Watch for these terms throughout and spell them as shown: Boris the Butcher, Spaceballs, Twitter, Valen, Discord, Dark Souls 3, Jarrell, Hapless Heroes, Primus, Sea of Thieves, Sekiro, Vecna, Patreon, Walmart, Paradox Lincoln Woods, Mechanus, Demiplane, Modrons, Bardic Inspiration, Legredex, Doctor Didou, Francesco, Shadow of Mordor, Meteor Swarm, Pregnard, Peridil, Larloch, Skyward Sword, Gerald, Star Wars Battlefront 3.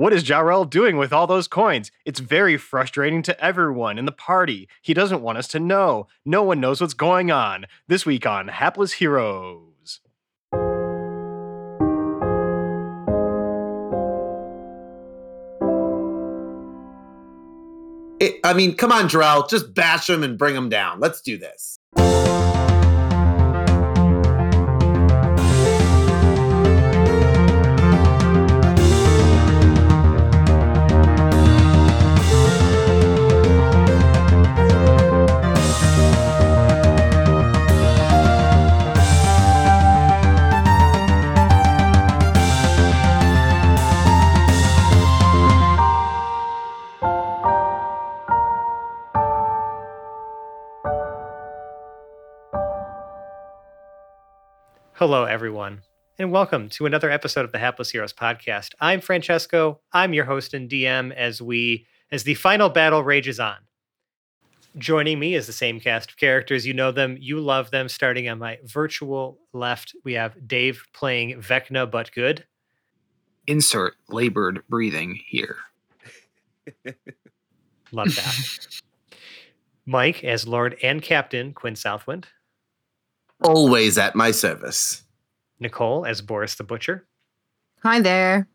What is Jarrell doing with all those coins? It's very frustrating to everyone in the party. He doesn't want us to know. No one knows what's going on. This week on Hapless Heroes. Come on, Jarrell. Just bash him and bring him down. Let's do this. Hello, everyone, and welcome to another episode of the Hapless Heroes podcast. I'm Francesco. I'm your host and DM as the final battle rages on. Joining me is the same cast of characters. You know them. You love them. Starting on my virtual left, we have Dave playing Vecna, but good. Insert labored breathing here. Love that. Mike as Lord and Captain Quinn Southwind. Always at my service. Nicole as Boris the Butcher. Hi there.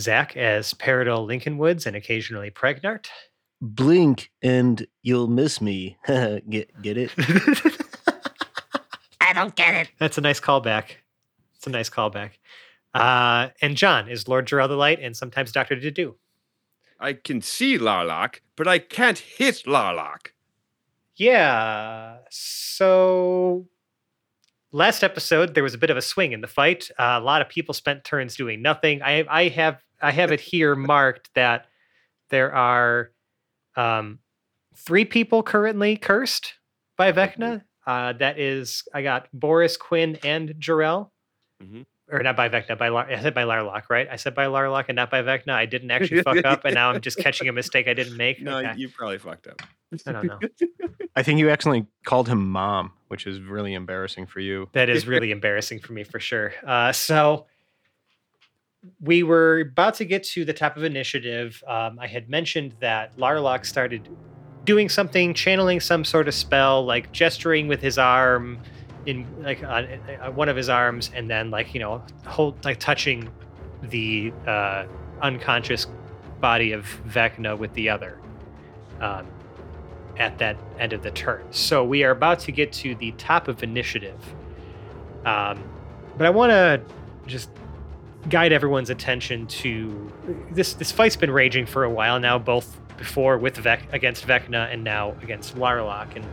Zach as Paradox Lincoln Woods and occasionally Pregnard. Blink and you'll miss me. get it? I don't get it. That's a nice callback. And John is Lord Gerald the Light and sometimes Doctor Didou. I can see Larloch, but I can't hit Larloch. Yeah, so last episode, there was a bit of a swing in the fight. A lot of people spent turns doing nothing. I have it here marked that there are three people currently cursed by Vecna. I got Boris, Quinn, and Jarrell. Mm-hmm. Or not by Vecna, I said by Larloch, right? I said by Larloch and not by Vecna. I didn't actually fuck up, and now I'm just catching a mistake I didn't make. No, okay. You probably fucked up. I don't know. I think you accidentally called him Mom, which is really embarrassing for you. That is really embarrassing for me, for sure. So we were about to get to the top of initiative. I had mentioned that Larloch started doing something, channeling some sort of spell, like gesturing with his arm, on one of his arms, and then touching the unconscious body of Vecna with the other at that end of the turn. So we are about to get to the top of initiative, but I want to just guide everyone's attention to this. This fight's been raging for a while now, both before against Vecna and now against Larloch, and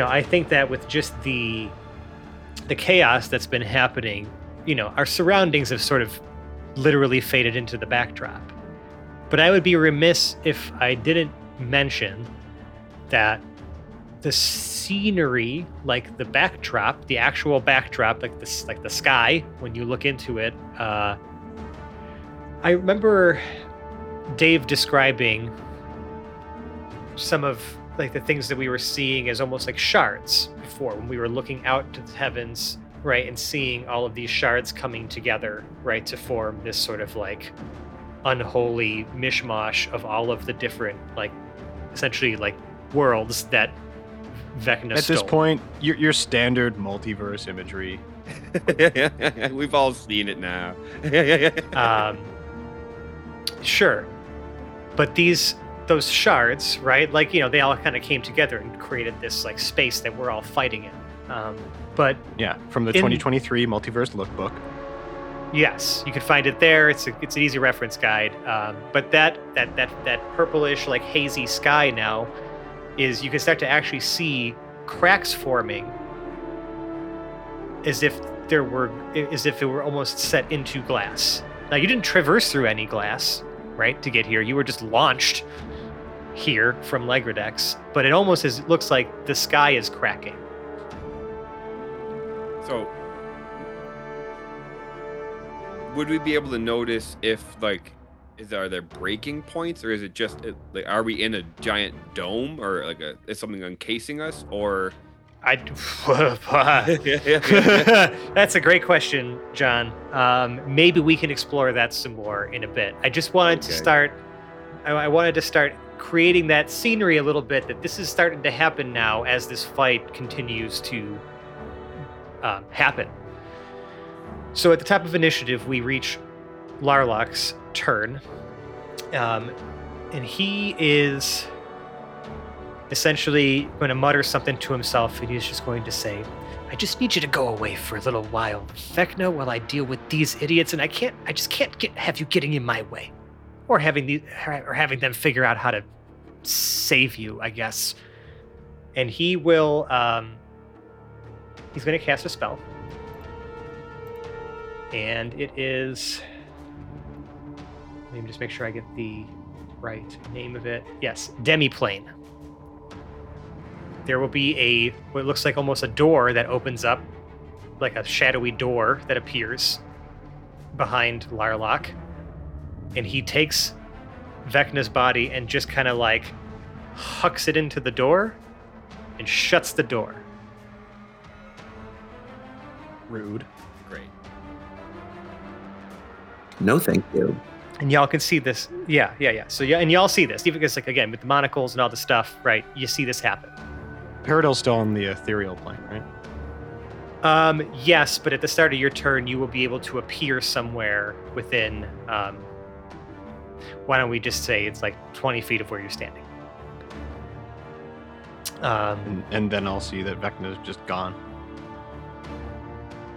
I think that with just the chaos that's been happening, our surroundings have sort of literally faded into the backdrop. But I would be remiss if I didn't mention that the scenery, like the backdrop, the actual backdrop, like the sky, when you look into it, I remember Dave describing some of the things that we were seeing as almost like shards before, when we were looking out to the heavens, right, and seeing all of these shards coming together, right, to form this sort of unholy mishmash of all of the different essentially worlds that Vecna at stole. This point, your standard multiverse imagery. We've all seen it now. Sure, but those shards, right? They all kind of came together and created this space that we're all fighting in. But yeah, from the 2023 multiverse lookbook. Yes, you can find it there. It's an easy reference guide. But that purplish, hazy sky now is, you can start to actually see cracks forming as if it were almost set into glass. Now, you didn't traverse through any glass, right, to get here. You were just launched here from Legredex, but it almost looks like the sky is cracking. So would we be able to notice if are there breaking points, or is it just are we in a giant dome, or it's something encasing us, or That's a great question, John. Maybe we can explore that some more in a bit. I just wanted to start. I wanted to start creating that scenery a little bit, that this is starting to happen now as this fight continues to happen. So at the top of initiative, we reach Larloch's turn. And he is essentially going to mutter something to himself, and he's just going to say, I just need you to go away for a little while, Vecna, while I deal with these idiots, and I just can't have you getting in my way. Or having them figure out how to save you, I guess. And he will, he's going to cast a spell. And it is, let me just make sure I get the right name of it. Yes, Demiplane. There will be what looks like almost a door that opens up, like a shadowy door that appears behind Larloch. And he takes Vecna's body and just kind of like hucks it into the door and shuts the door. Rude. Great. No, thank you. And y'all can see this. Yeah. So yeah, and y'all see this. Even because, like, again, with the monocles and all the stuff, right? You see this happen. Peridot's still on the ethereal plane, right? Yes, but at the start of your turn, you will be able to appear somewhere within. Why don't we just say it's like 20 feet of where you're standing? And then I'll see that Vecna's just gone.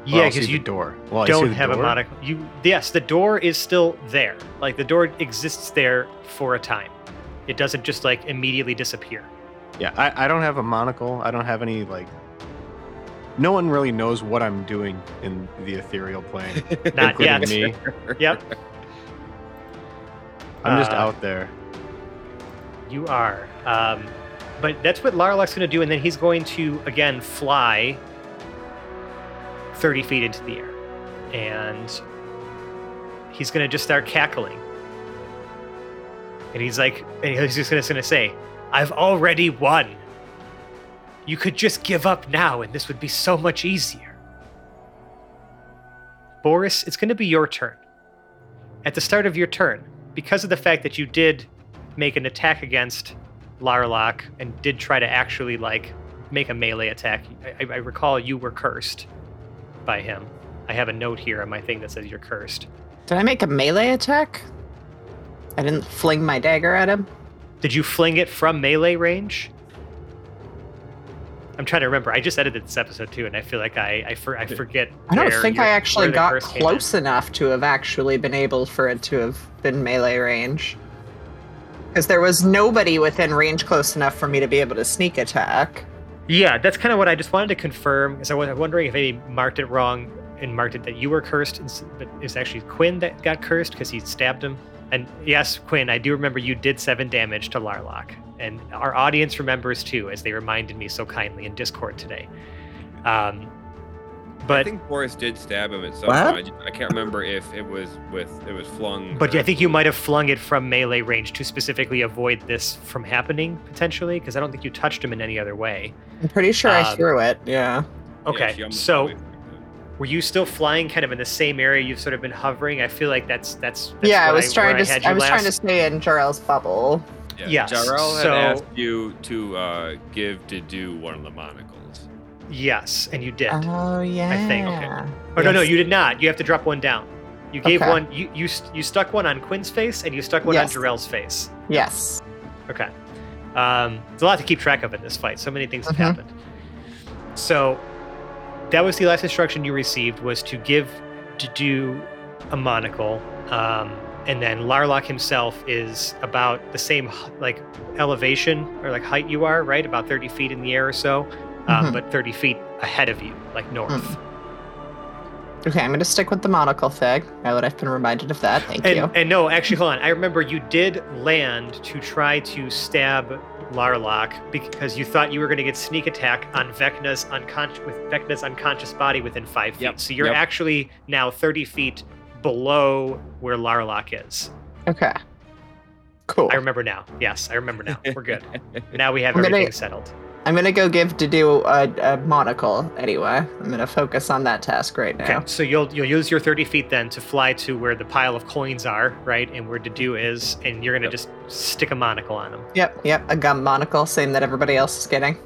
Yeah, because you don't have a monocle. Yes, the door is still there. Like, the door exists there for a time. It doesn't just like immediately disappear. Yeah, I don't have a monocle. I don't have any, like, no one really knows what I'm doing in the ethereal plane. Not yet. Me. Yep. I'm just out there. You are. But that's what Larlock's going to do, and then he's going to, again, fly 30 feet into the air. And he's going to just start cackling. And he's just going to say, I've already won. You could just give up now, and this would be so much easier. Boris, it's going to be your turn. At the start of your turn, because of the fact that you did make an attack against Larloch and did try to actually, like, make a melee attack, I recall you were cursed by him. I have a note here on my thing that says you're cursed. Did I make a melee attack? I didn't fling my dagger at him. Did you fling it from melee range? I'm trying to remember. I just edited this episode too, and I feel like I forget. I don't think I actually got close enough to have actually been able for it to have been melee range, because there was nobody within range close enough for me to be able to sneak attack. Yeah, that's kind of what I just wanted to confirm, because I was wondering if they marked it wrong and marked it that you were cursed, but it's actually Quinn that got cursed because he stabbed him. And yes, Quinn, I do remember you did 7 damage to Larloch. And our audience remembers too, as they reminded me so kindly in Discord today. But I think Boris did stab him at some point. I can't remember if it was flung. But I think you might have flung it from melee range to specifically avoid this from happening, potentially, because I don't think you touched him in any other way. I'm pretty sure I threw it, yeah. Okay, yeah, so... Were you still flying kind of in the same area you've sort of been hovering? I feel like that's yeah, I was trying to stay in Jarrell's bubble. Yeah. Yes. Jarrell had asked you to give Didou one of the monocles. Yes, and you did. Oh, yeah. I think. Okay. Oh, yes. No, you did not. You have to drop one down. You gave one, you stuck one on Quinn's face, and you stuck one on Jarrell's face. Yes. Okay. There's a lot to keep track of in this fight. So many things have happened. So... That was the last instruction you received, was to give Didou a monocle, and then Larloch himself is about the same like elevation or like height you are, right? About 30 feet in the air or so, but 30 feet ahead of you, like north. Okay, I'm going to stick with the monocle thing. Now that I've been reminded of that, thank you. And no, actually, hold on. I remember you did land to try to stab Larloch because you thought you were going to get sneak attack on Vecna's unconscious body within 5 feet. Yep. So you're actually now 30 feet below where Larloch is. Okay. Cool. I remember now. Yes, I remember now. We're good. Now we have everything settled. I'm going to go give Didou a monocle anyway. I'm going to focus on that task right now. Okay, so you'll use your 30 feet then to fly to where the pile of coins are, right, and where Didou is, and you're going to just stick a monocle on him. Yep, a gum monocle, same that everybody else is getting.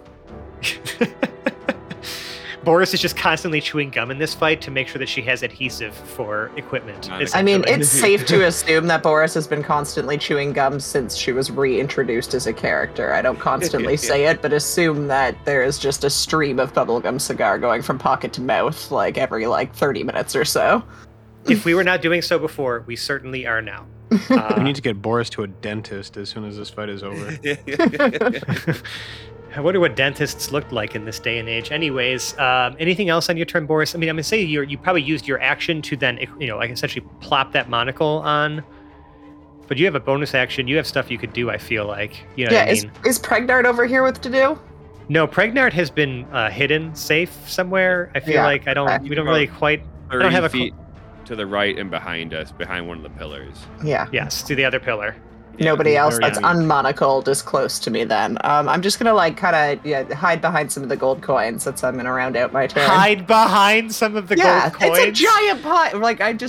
Boris is just constantly chewing gum in this fight to make sure that she has adhesive for equipment. I mean, it's safe to assume that Boris has been constantly chewing gum since she was reintroduced as a character. I don't constantly say it, but assume that there is just a stream of bubblegum cigar going from pocket to mouth like every 30 minutes or so. If we were not doing so before, we certainly are now. We need to get Boris to a dentist as soon as this fight is over. I wonder what dentists looked like in this day and age. Anyways, anything else on your turn, Boris? I mean, I'm going to say you probably used your action to then, essentially plop that monocle on. But you have a bonus action. You have stuff you could do, I feel like. You know what I mean? Is Pregnard over here with Didou? No, Pregnard has been hidden safe somewhere. I feel like we don't really quite... 30 have feet to the right and behind us, behind one of the pillars. Yeah. Yes, to the other pillar. Yeah, nobody else that's unmonocled is close to me then. I'm just going to hide behind some of the gold coins. That's how I'm going to round out my turn. Hide behind some of the gold coins? Yeah, it's a giant pile. I'm hiding behind.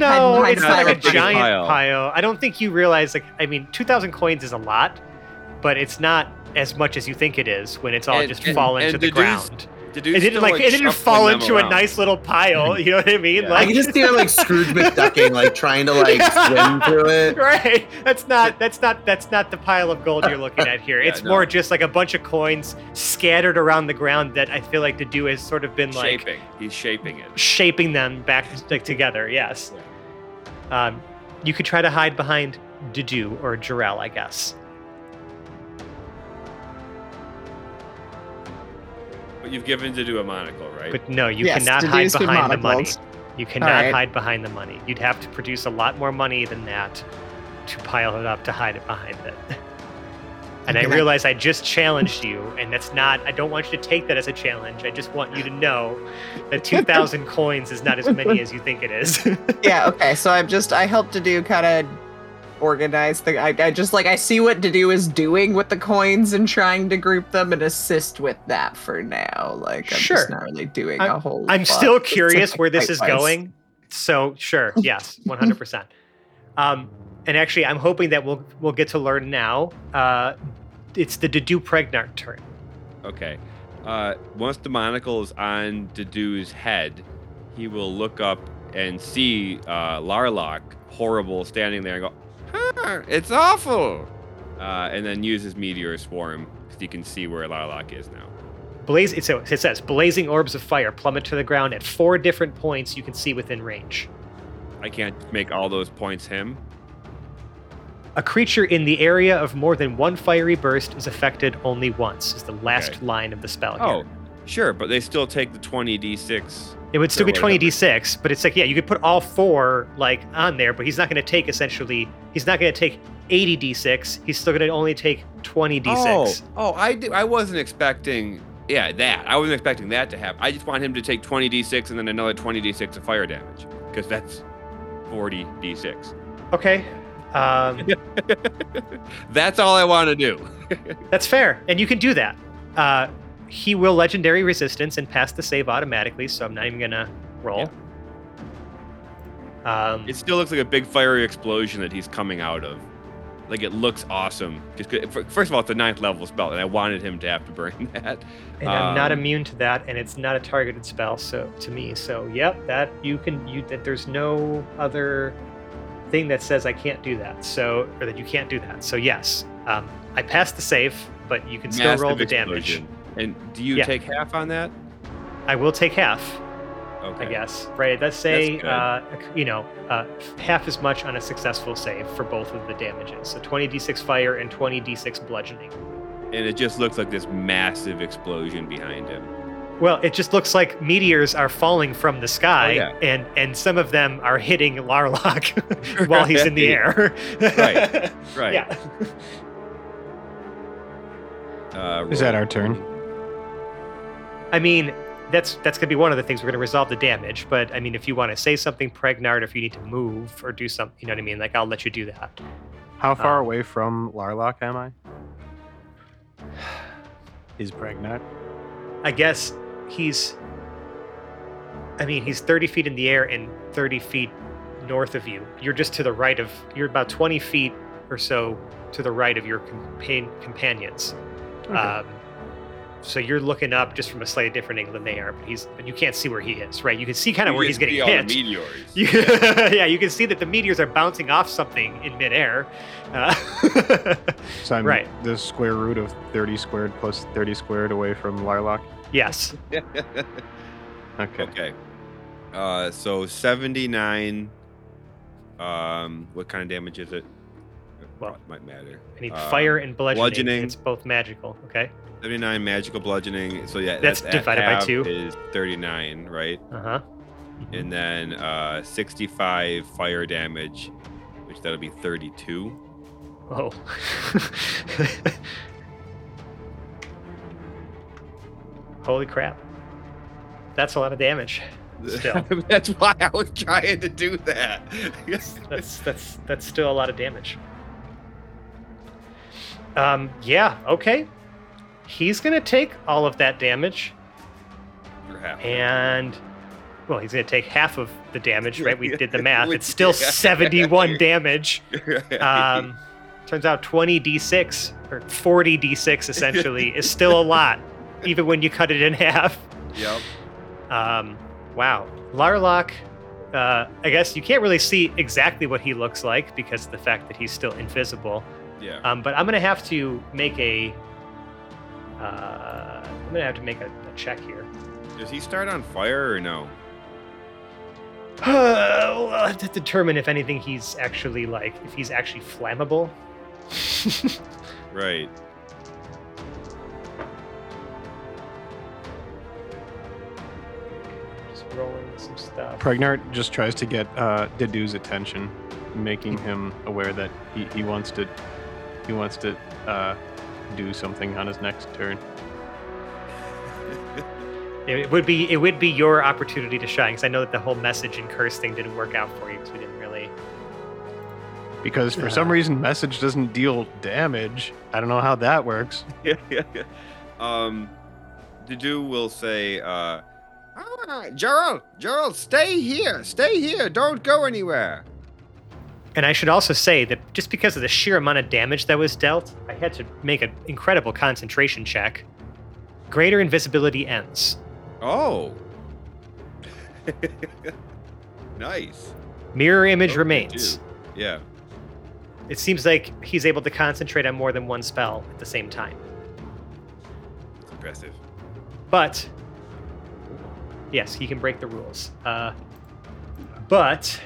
No, it's not like a giant pile. I don't think you realize, 2,000 coins is a lot, but it's not as much as you think it is when it's all fallen to the ground. It didn't fall into a nice little pile, you know what I mean? Yeah. I can just feel Scrooge McDucking, trying to swim through it. Right. That's not the pile of gold you're looking at here. It's more just a bunch of coins scattered around the ground that I feel like Didou has sort of been he's shaping it. Shaping them back together, yes. Yeah. You could try to hide behind Didou or Jarell, I guess. You've given Didou a monocle, right? But no, you cannot hide behind the money. You cannot hide behind the money. You'd have to produce a lot more money than that to pile it up to hide it behind it. And I realize I just challenged you, and that's not... I don't want you to take that as a challenge. I just want you to know that 2,000 coins is not as many as you think it is. So I helped Didou organize the... I see what Didou is doing with the coins and trying to group them and assist with that for now. I'm just not really doing a whole lot. I'm still curious where this is going. So sure, yes, 100%. And actually, I'm hoping that we'll get to learn now. It's the Didou Pregnard turn. Okay. Once the monocle is on Didou's head, he will look up and see Larloch, horrible, standing there and go, "It's awful!" And then uses Meteor Swarm because you can see where Larloch is now. It says, blazing orbs of fire plummet to the ground at 4 different points you can see within range. I can't make all those points him. A creature in the area of more than one fiery burst is affected only once, is the last line of the spell here. Oh, sure, but they still take the 20d6... It would still be 20d6, but it's you could put all 4 on there, but he's not going to take 80d6. He's still going to only take 20d6. Oh, I wasn't expecting that. I wasn't expecting that to happen. I just want him to take 20d6 and then another 20d6 of fire damage because that's 40d6. Okay. That's all I want to do. That's fair, and you can do that. He will legendary resistance and pass the save automatically, so I'm not even gonna roll. Yeah. It still looks like a big fiery explosion that he's coming out of. It looks awesome. First of all, it's a 9th level spell, and I wanted him to have to burn that. And I'm not immune to that, and it's not a targeted spell, so to me. So yep, that there's no other thing that says I can't do that. So or that you can't do that. So yes, I passed the save, but you can still roll the explosion. Damage. And do you take half on that? I will take half, I guess. Right, let's say, half as much on a successful save for both of the damages. So 20d6 fire and 20d6 bludgeoning. And it just looks like this massive explosion behind him. Well, it just looks like meteors are falling from the sky, and some of them are hitting Larloch while he's in the air. Right. Yeah. Is that our turn? I mean, that's going to be one of the things. We're going to resolve the damage, but I mean, if you want to say something, Pregnard, if you need to move or do something, you know what I mean? I'll let you do that. How far away from Larloch am I? is Pregnard. I guess he's 30 feet in the air and 30 feet north of you. You're just to the right of, you're about 20 feet or so to the right of your companions. Okay. So you're looking up just from a slightly different angle than they are, but you can't see where he is, right? You can see kind of where he's getting hit. Yeah, you can see that the meteors are bouncing off something in midair. So I'm right. The square root of 30 squared plus 30 squared away from Larloch? Yes. Okay. So 79. What kind of damage is it? Well, it might matter. I need fire and bludgeoning. It's both magical, okay? 79 magical bludgeoning. So yeah, that's divided by 2 is 39, right? Uh-huh. And then 65 fire damage, which that'll be 32. Oh. Holy crap. That's a lot of damage. Still. That's why I was trying to do that. that's still a lot of damage. Yeah, okay. He's going to take all of that damage. He's going to take half of the damage, right? We did the math. It's still 71 damage. Turns out 20 d6, or 40 d6 essentially, is still a lot, even when you cut it in half. Yep. Wow. Larloch, I guess you can't really see exactly what he looks like because of the fact that he's still invisible. Yeah. But I'm going to have to make a check here. Does he start on fire or no? Well, I'll have to determine if anything if he's actually flammable. Right. Just rolling some stuff. Pregnard just tries to get Didou's attention, making him aware that he wants to do something on his next turn. It would be your opportunity to shine, because I know that the whole message and curse thing didn't work out for you because we didn't really. Because for some reason, message doesn't deal damage. I don't know how that works. Yeah. Didou will say, Gerald, stay here, don't go anywhere. And I should also say that just because of the sheer amount of damage that was dealt, I had to make an incredible concentration check. Greater invisibility ends. Oh. Nice. Mirror image remains. Yeah. It seems like he's able to concentrate on more than one spell at the same time. It's impressive. But, yes, he can break the rules. But...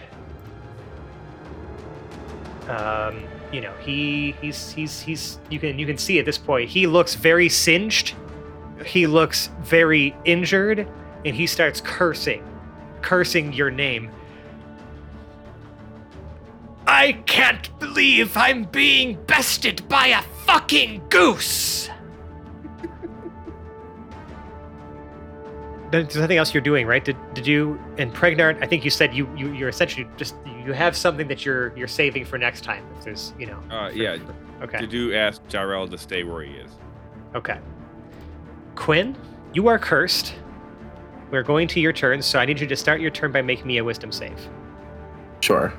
he's you can see at this point, he looks very singed. He looks very injured, and he starts cursing your name. I can't believe I'm being bested by a fucking goose. There's nothing else you're doing, right? Did you and Pregnard? I think you said you're essentially just you have something that you're saving for next time. If there's okay. Didou asked Jarrell to stay where he is. Okay. Quinn, you are cursed. We're going to your turn, so I need you to start your turn by making me a wisdom save. Sure.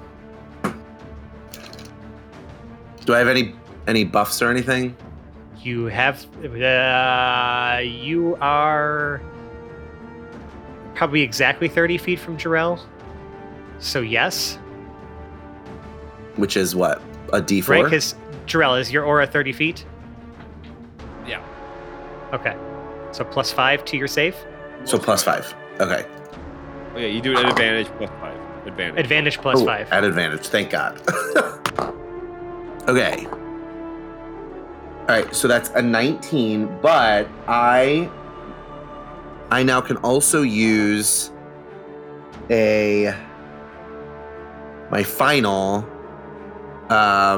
Do I have any buffs or anything? You have. You are. Probably exactly 30 feet from Jarrell. So yes. Which is what? A D4? Right, because Jarrell, is your aura 30 feet? Yeah. Okay. So plus 5 to your save? So plus 5. Okay. Oh, yeah, you do it at advantage plus 5. Advantage plus 5. At advantage, thank God. Okay. Alright, so that's a 19, but I now can also use my final, oh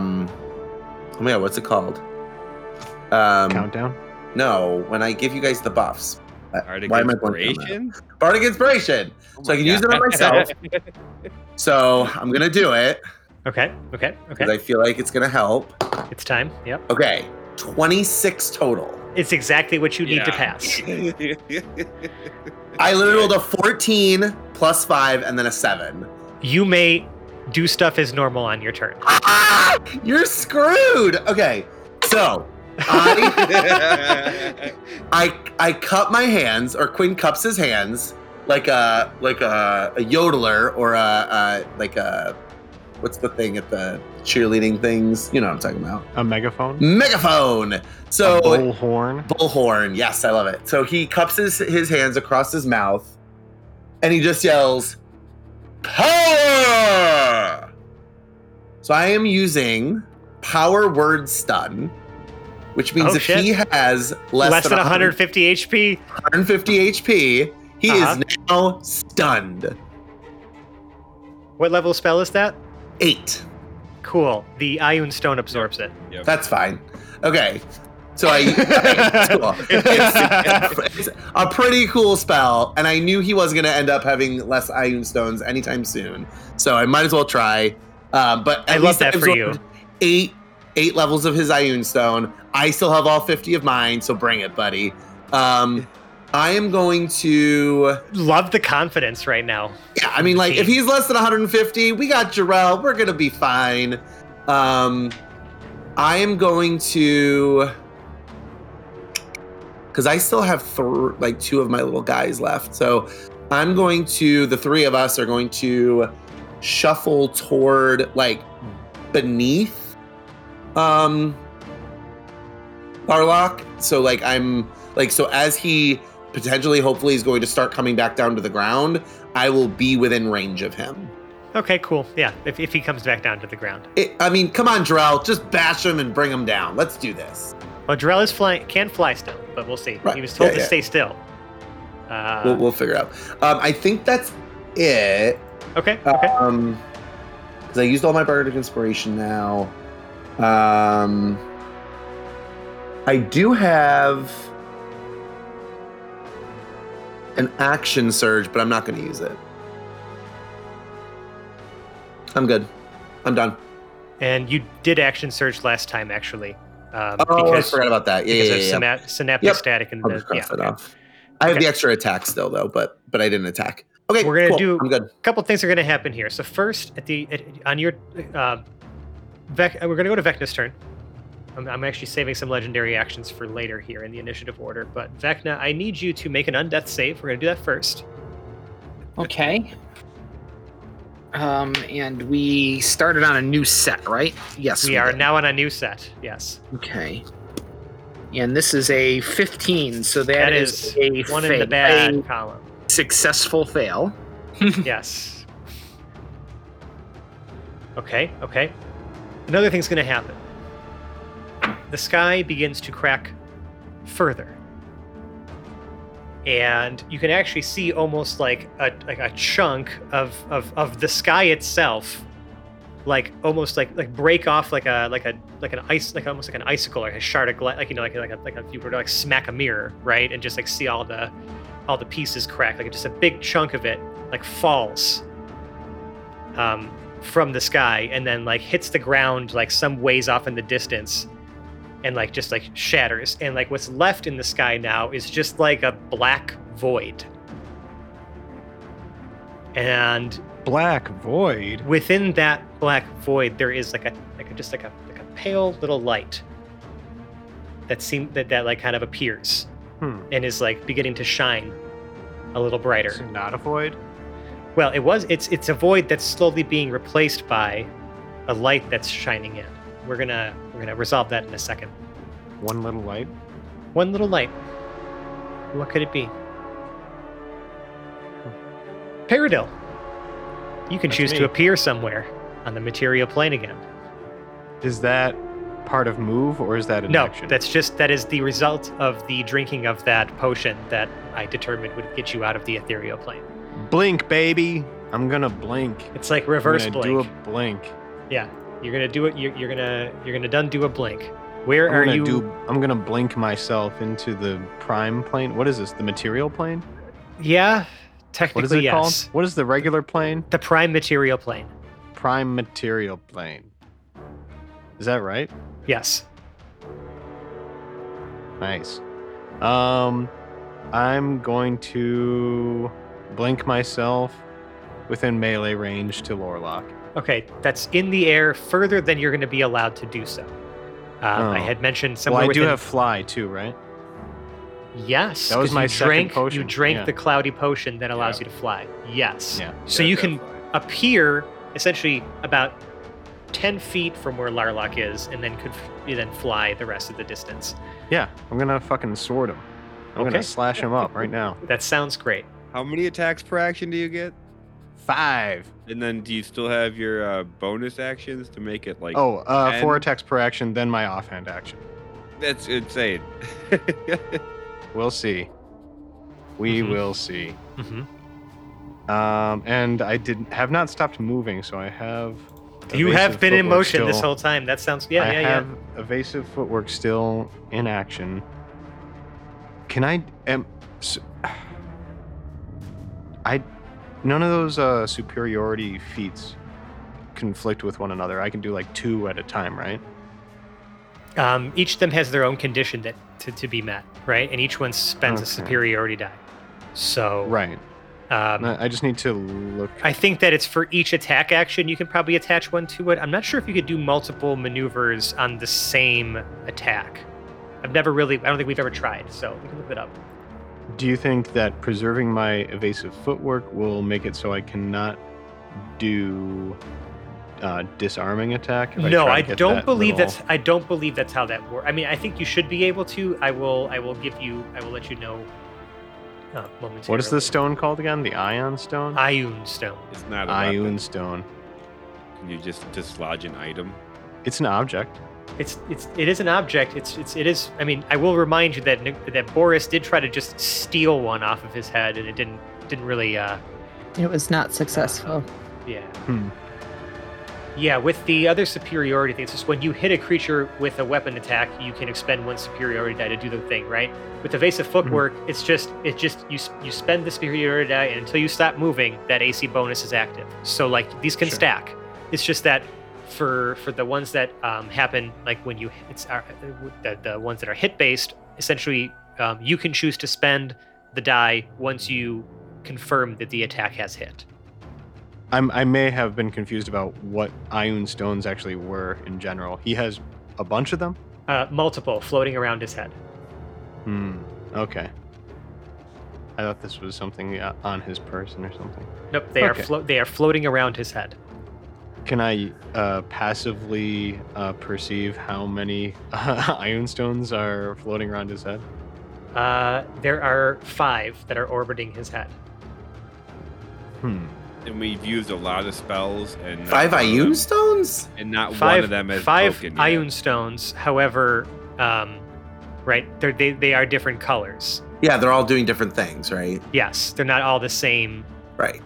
my God, what's it called? Countdown? No, when I give you guys the buffs. Bardic Inspiration? Bardic Inspiration! Oh so I can use it on myself. So I'm going to do it. Okay. Because I feel like it's going to help. It's time, yep. Okay, 26 total. It's exactly what you need to pass. I rolled a 14 plus 5 and then a 7. You may do stuff as normal on your turn. Ah, you're screwed. Okay, so I cup my hands, or Quinn cups his hands like a yodeler or a what's the thing at the cheerleading things? You know what I'm talking about. A megaphone? Megaphone! So, a bullhorn? Bullhorn, yes, I love it. So he cups his hands across his mouth, and he just yells, Power! So I am using Power Word Stun, which means he has less than 150 HP. 150 HP. He is now stunned. What level spell is that? 8. Cool. The Ioun Stone absorbs it. Yep. That's fine. Okay. So it's a pretty cool spell, and I knew he was going to end up having less Ioun Stones anytime soon, so I might as well try. But I love that for you. Eight levels of his Ioun Stone. I still have all 50 of mine, so bring it, buddy. I am going to... Love the confidence right now. Yeah, I mean, if he's less than 150, we got Gerald. We're going to be fine. I am going to... Because I still have two of my little guys left. So I'm going to... The three of us are going to shuffle toward, beneath Larloch. So, I'm... so as he... potentially, hopefully, is going to start coming back down to the ground, I will be within range of him. Okay, cool. Yeah, if he comes back down to the ground. Come on, Jarell. Just bash him and bring him down. Let's do this. Well, Jarell can fly still, but we'll see. Right. He was told to stay still. We'll figure out. I think that's it. Okay. Because I used all my bardic inspiration now. I do have... an action surge, but I'm not going to use it. I'm good. I'm done. And you did action surge last time, actually. I forgot about that. Because of synaptic static. And I have the extra attack still, though, but I didn't attack. Okay, we're gonna do. I'm good. A couple things are going to happen here. So first, we're going to go to Vecna's turn. I'm actually saving some legendary actions for later here in the initiative order. But Vecna, I need you to make an undeath save. We're going to do that first. Okay. And we started on a new set, right? Yes. We are now on a new set. Yes. Okay. And this is a 15. So that is a one fail. In the bad column. Successful fail. Yes. Okay. Another thing's going to happen. The sky begins to crack further. And you can actually see almost like a chunk of the sky itself, almost break off almost like an icicle or a shard of glass, if you were to smack a mirror, right? And just see all the pieces crack, just a big chunk of it falls from the sky and then hits the ground some ways off in the distance. And just shatters, and what's left in the sky now is just a black void. And black void. Within that black void, there is a pale little light that kind of appears and is beginning to shine a little brighter. So not a void. Well, it was. It's a void that's slowly being replaced by a light that's shining in. We're gonna resolve that in a second. One little light. What could it be? Peridil. You can choose to appear somewhere on the material plane again. Is that part of move or is that an action? No, that is the result of the drinking of that potion that I determined would get you out of the ethereal plane. Blink, baby. I'm gonna blink. It's like reverse blink. Do a blink. Yeah. You're gonna do it. You're gonna do a blink. Where are you? I'm gonna blink myself into the prime plane. What is this? The material plane? Yeah, technically. What is it called? What is the regular plane? The prime material plane. Prime material plane. Is that right? Yes. Nice. I'm going to blink myself within melee range to Larloch. Okay, that's in the air further than you're going to be allowed to do so. I had mentioned somewhere. Well, I do have fly too, right? Yes. That was my second potion. You drank the cloudy potion that allows you to fly. Yes. Yeah. So you can appear essentially about 10 feet from where Larloch is, and then could then fly the rest of the distance. Yeah, I'm going to fucking sword him. I'm going to slash him up right now. That sounds great. How many attacks per action do you get? 5. And then do you still have your bonus actions to make it like... 4 attacks per action, then my offhand action. That's insane. We'll see. We will see. Mm-hmm. And I have not stopped moving, so I have... You have been in motion still. This whole time. That sounds... Yeah. I have evasive footwork still in action. Can I... None of those superiority feats conflict with one another. I can do like 2 at a time, right? Each of them has their own condition that to be met, right? And each one spends a superiority die. So right. I just need to look. I think that it's for each attack action. You can probably attach one to it. I'm not sure if you could do multiple maneuvers on the same attack. I don't think we've ever tried. So we can look it up. Do you think that preserving my evasive footwork will make it so I cannot do disarming attack? I don't believe that's how that works. I mean, I think you should be able to. I will let you know momentarily. What is this stone called again? The Ioun Stone? Ioun Stone. It's not a Ioun Stone. Can you just dislodge an item? It's an object. It is an object. It is. I mean, I will remind you that Boris did try to just steal one off of his head, and it didn't really. It was not successful. Yeah. With the other superiority thing, it's just when you hit a creature with a weapon attack, you can expend 1 superiority die to do the thing, right? With evasive footwork, it's just you spend the superiority die, and until you stop moving, that AC bonus is active. So like these can stack. It's just that. For the ones that happen, like when you the ones that are hit based, essentially you can choose to spend the die once you confirm that the attack has hit. I may have been confused about what Ioun Stones actually were in general. He has a bunch of them, multiple floating around his head. Okay. I thought this was something on his person or something. Nope, they are floating around his head. Can I passively perceive how many Ioun Stones are floating around his head? There are 5 that are orbiting his head. And we've used a lot of spells. And 5 Ioun Stones? And not 5, one of them has 5 broken Ioun Stones. However, they are different colors. Yeah, they're all doing different things, right? Yes, they're not all the same. Right.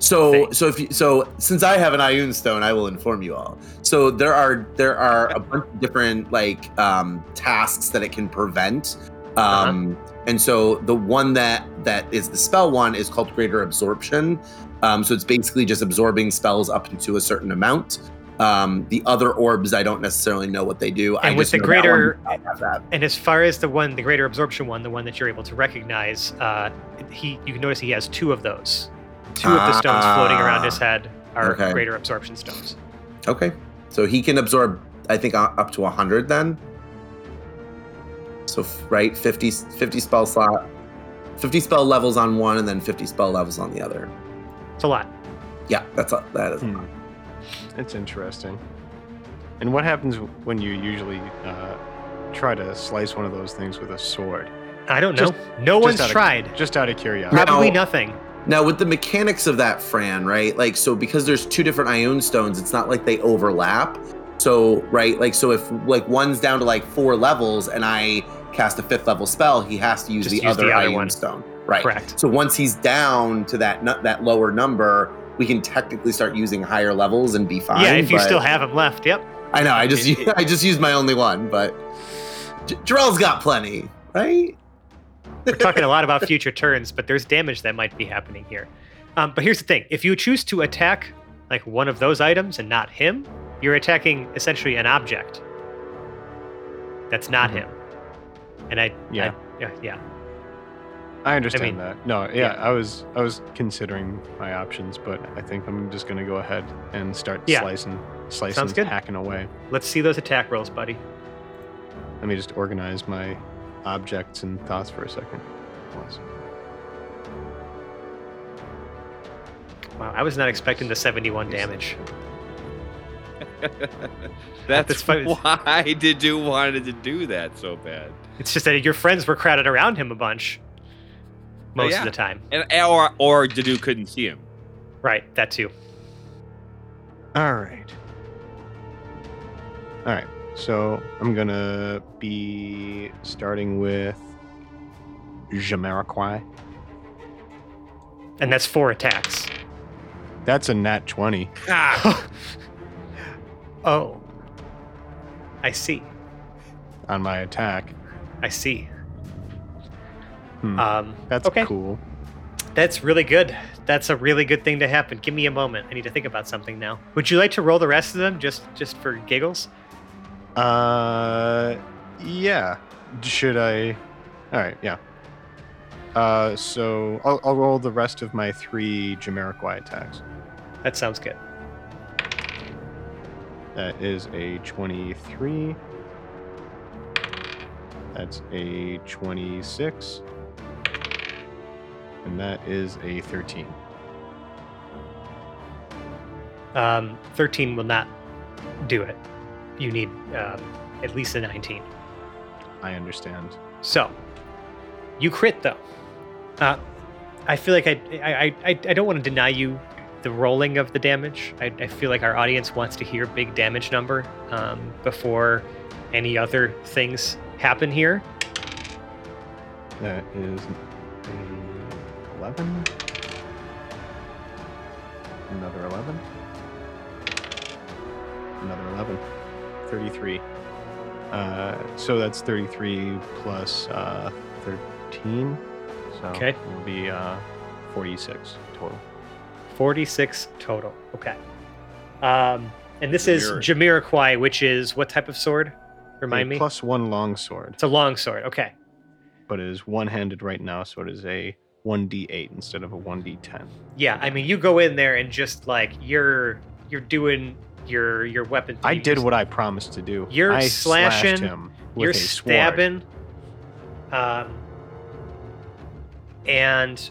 So since I have an Ioun Stone, I will inform you all. So there are a bunch of different like tasks that it can prevent, and so the one that is the spell one is called Greater Absorption. So it's basically just absorbing spells up into a certain amount. The other orbs, I don't necessarily know what they do. And with the greater, I have that. And as far as the Greater Absorption one, the one that you're able to recognize, you can notice he has 2 of those. 2 of the stones floating around his head are Greater Absorption stones. Okay. So he can absorb, I think, up to 100 then. So, right, 50 spell slot, 50 spell levels on one, and then 50 spell levels on the other. It's a lot. Yeah, that is a lot. It's interesting. And what happens when you usually try to slice one of those things with a sword? I don't know. Just out of curiosity. Probably nothing. Now, with the mechanics of that, Fran, right? Like, so because there's 2 different Ioun Stones, it's not like they overlap. So, right? Like, so if like one's down to like 4 levels and I cast a 5th level spell, he has to use the other Ioun Stone. Right. Correct. So once he's down to that lower number, we can technically start using higher levels and be fine. Yeah, if you still have them left, yep. I know, I just used my only one, but Jarrell's got plenty, right? We're talking a lot about future turns, but there's damage that might be happening here. But here's the thing. If you choose to attack like one of those items and not him, you're attacking essentially an object. That's not him. And I understand that. I was considering my options, but I think I'm just going to go ahead and start slicing, hacking away. Let's see those attack rolls, buddy. Let me just organize my objects and thoughts for a second. Wow, I was not expecting the 71 damage. That's why Didou wanted to do that so bad. It's just that your friends were crowded around him a bunch most of the time. Or Didou couldn't see him. Right, that too. All right. So I'm going to be starting with Jamiroquai. And that's 4 attacks. That's a nat 20. Ah. Oh. I see. On my attack. I see. That's cool. That's really good. That's a really good thing to happen. Give me a moment. I need to think about something now. Would you like to roll the rest of them just for giggles? Should I? All right, yeah. So I'll roll the rest of my 3 Jamiroquai attacks. That sounds good. That is a 23. That's a 26. And that is a 13. 13 will not do it. You need at least a 19. I understand. So, you crit though. I feel like I don't want to deny you the rolling of the damage. I feel like our audience wants to hear big damage number before any other things happen here. That is 11. Another 11. Another 11. 33. So that's 33 plus 13. So it'll be 46 total. 46 total. Okay. And this is Jamiroquai, which is what type of sword? Remind me. Plus 1 long sword. It's a long sword. Okay. But it is one-handed right now, so it is a 1d8 instead of a 1d10. Yeah, I mean, you go in there and just like you're doing your weapon. I did what I promised to do. I slashed him with a sword. You're stabbing. And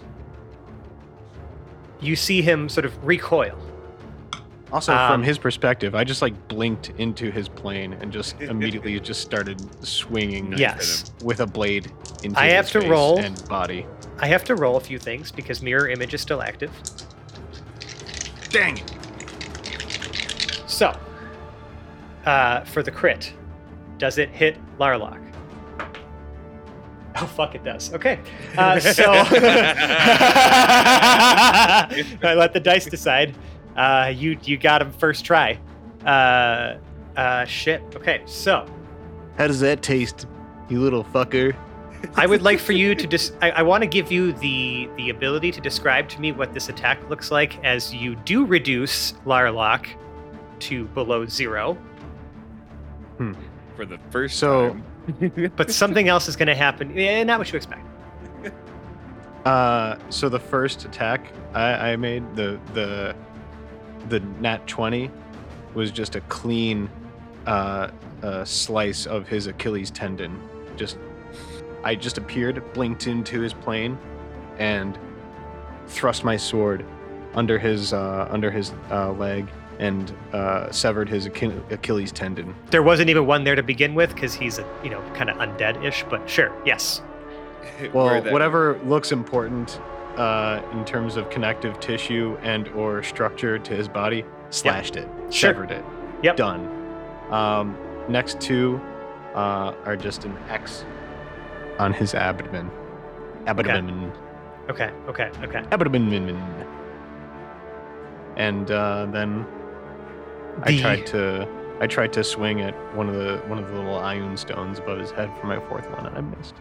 you see him sort of recoil. Also, from his perspective, I just like blinked into his plane and just immediately just started swinging with a blade into his face and body. I have to roll a few things because mirror image is still active. Dang it. So, for the crit, does it hit Larloch? Oh, fuck, it does. Okay. I let the dice decide. You got him first try. Shit. Okay, so. How does that taste, you little fucker? I would like for you to just... I want to give you the ability to describe to me what this attack looks like as you do reduce Larloch to below 0. For the first time. But something else is going to happen. Not what you expect. So the first attack I made, the nat 20, was just a clean slice of his Achilles tendon. I just appeared, blinked into his plane, and thrust my sword under his leg and severed his Achilles tendon. There wasn't even one there to begin with because he's kind of undead-ish, but sure, yes. Well, whatever looks important in terms of connective tissue and or structure to his body, slashed it, severed it. Yep. Done. Next two are just an X on his abdomen. Abdomen. Okay. Abdomen. And then... I tried to swing at one of the little Ioun stones above his head for my fourth one, and I missed.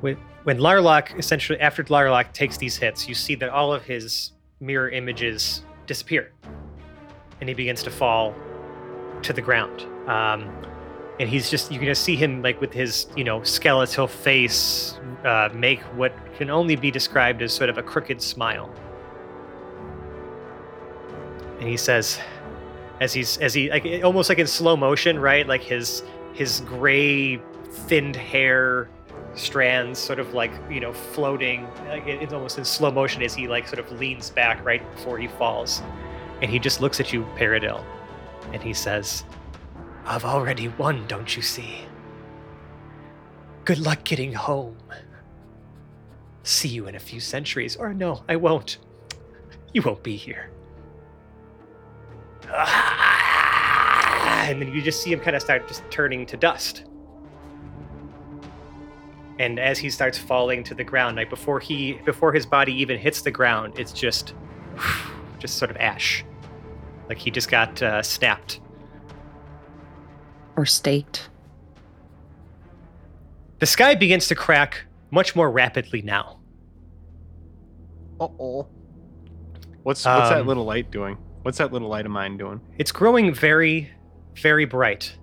When Larloch, essentially after Larloch takes these hits, you see that all of his mirror images disappear, and he begins to fall to the ground. And he's just, you can just see him like with his, you know, skeletal face make what can only be described as sort of a crooked smile. And he says, as he like almost like in slow motion, right? Like his gray thinned hair strands sort of like, you know, floating, like it's almost in slow motion as he like sort of leans back right before he falls. And he just looks at you, Paradil, and he says, "I've already won, don't you see? Good luck getting home. See you in a few centuries, or no, I won't. You won't be here." And then you just see him kind of start just turning to dust. And as he starts falling to the ground, like before his body even hits the ground, it's just sort of ash. Like he just got snapped. Or staked. The sky begins to crack much more rapidly now. Uh-oh. What's that little light doing? What's that little light of mine doing? It's growing very, very bright.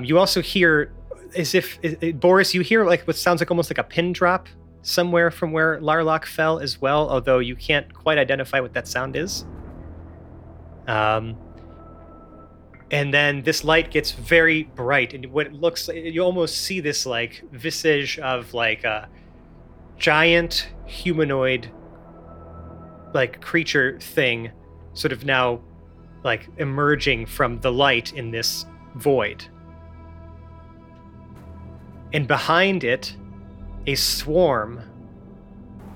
You also hear, as if, Boris, you hear like what sounds like almost like a pin drop somewhere from where Larloch fell as well, although you can't quite identify what that sound is. And then this light gets very bright, and what it looks like, you almost see this like visage of like a giant humanoid like creature thing sort of now like emerging from the light in this void. And behind it, a swarm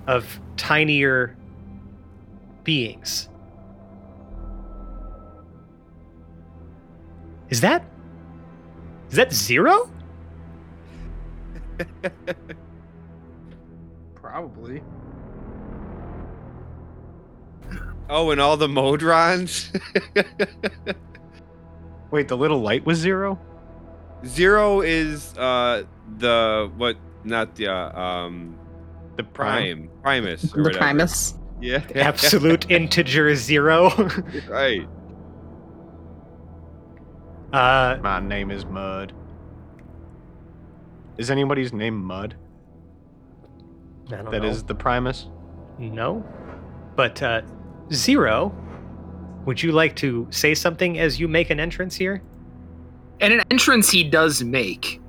of tinier beings. Is that zero? Probably. Oh, and all the Modrons? Wait, the little light was zero? Zero is the Primus. Or the whatever. Primus. Yeah. Absolute integer zero. Right. My name is Mud. Is anybody's name Mud? I don't know. That is the Primus? No. But, Zero, would you like to say something as you make an entrance here? And an entrance he does make.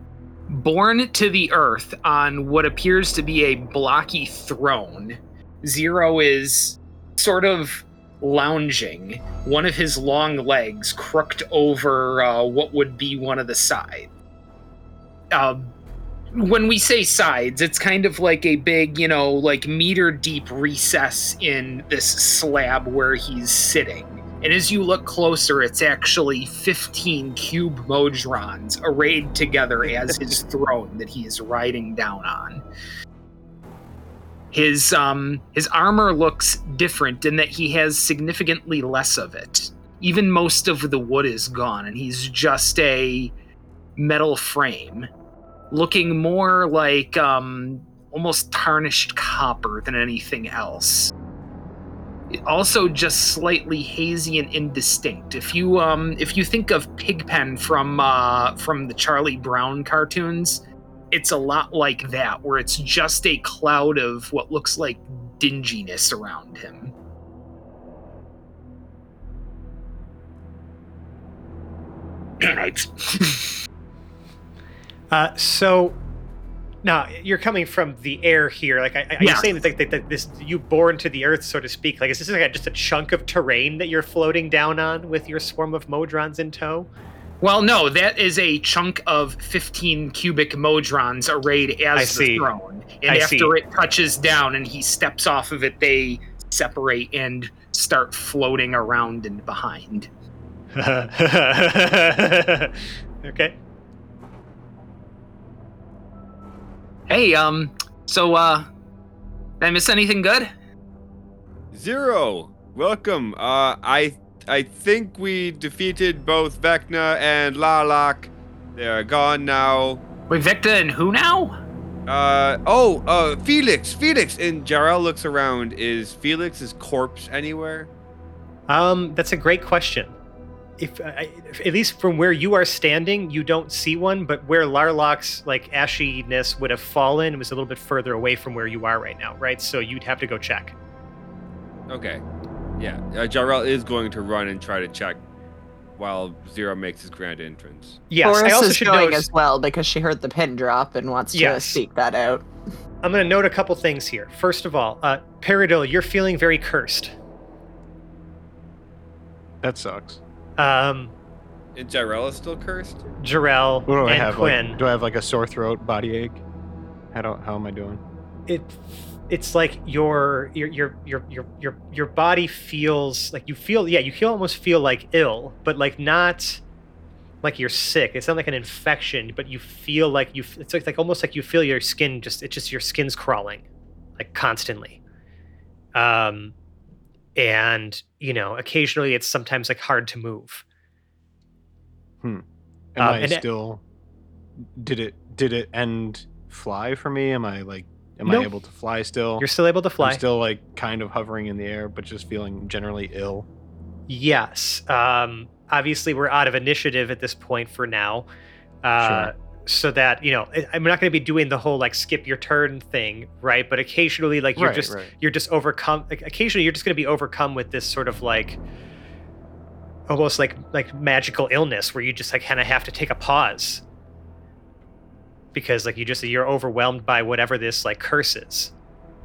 Born to the earth on what appears to be a blocky throne, Zero is sort of lounging, one of his long legs crooked over what would be one of the sides. When we say sides, it's kind of like a big, you know, like meter deep recess in this slab where he's sitting. And as you look closer, it's actually 15 cube Modrons arrayed together as his throne that he is riding down on. His armor looks different in that he has significantly less of it. Even most of the wood is gone, and he's just a metal frame, looking more like almost tarnished copper than anything else. Also, just slightly hazy and indistinct. If you think of Pigpen from the Charlie Brown cartoons. It's a lot like that, where it's just a cloud of what looks like dinginess around him. So, now you're coming from the air here. Like, are you saying that this you born to the earth, so to speak? Like, is this like just a chunk of terrain that you're floating down on with your swarm of Modrons in tow? Well, no, that is a chunk of 15 cubic Modrons arrayed as the throne. And It touches down and he steps off of it, they separate and start floating around and behind. Okay. Hey, so, did I miss anything good? Zero, welcome. I think we defeated both Vecna and Larloch. They're gone now. Wait, Vecna and who now? Felix. Felix. And Jarrell looks around. Is Felix's corpse anywhere? That's a great question. if at least from where you are standing, you don't see one, but where Larlock's like ashiness would have fallen was a little bit further away from where you are right now, right? So you'd have to go check. Okay. Yeah. Jarrell is going to run and try to check while Zero makes his grand entrance. Yes, Boris I also is should going notice as well because she heard the pin drop and wants to seek that out. I'm going to note a couple things here. First of all, Peridil, you're feeling very cursed. That sucks. Is Jarrell still cursed? Jarrell and I have, Quinn. Like, do I have like a sore throat, body ache? How am I doing? It's like your body feels like you feel almost feel like ill, but like not like you're sick. It's not like an infection, but you feel like it's almost like you feel your skin just your skin's crawling like constantly. And you know, occasionally it's sometimes like hard to move. Did it end fly for me? Am I able to fly still? You're still able to fly. I'm still like kind of hovering in the air, but just feeling generally ill. Yes. Obviously we're out of initiative at this point for now. Sure. So that, you know, I'm not going to be doing the whole like skip your turn thing, right? But occasionally like you're just going to be overcome with this sort of like almost like magical illness where you just like kind of have to take a pause. Because like you're overwhelmed by whatever this like curse is.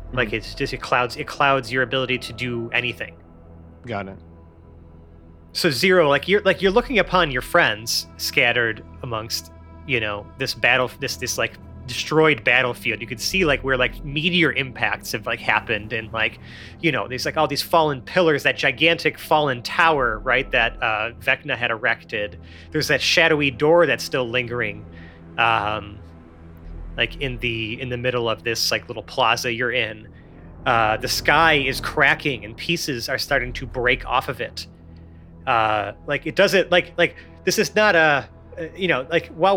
Mm-hmm. Like it's just it clouds your ability to do anything. Got it. So Zero, you're looking upon your friends scattered amongst, you know, this battle, this like destroyed battlefield. You could see like where like meteor impacts have like happened and like, you know, there's like all these fallen pillars, that gigantic fallen tower, right, that Vecna had erected. There's that shadowy door that's still lingering. Like in the middle of this like little plaza you're in, the sky is cracking and pieces are starting to break off of it. Like it doesn't like this is not a you know like while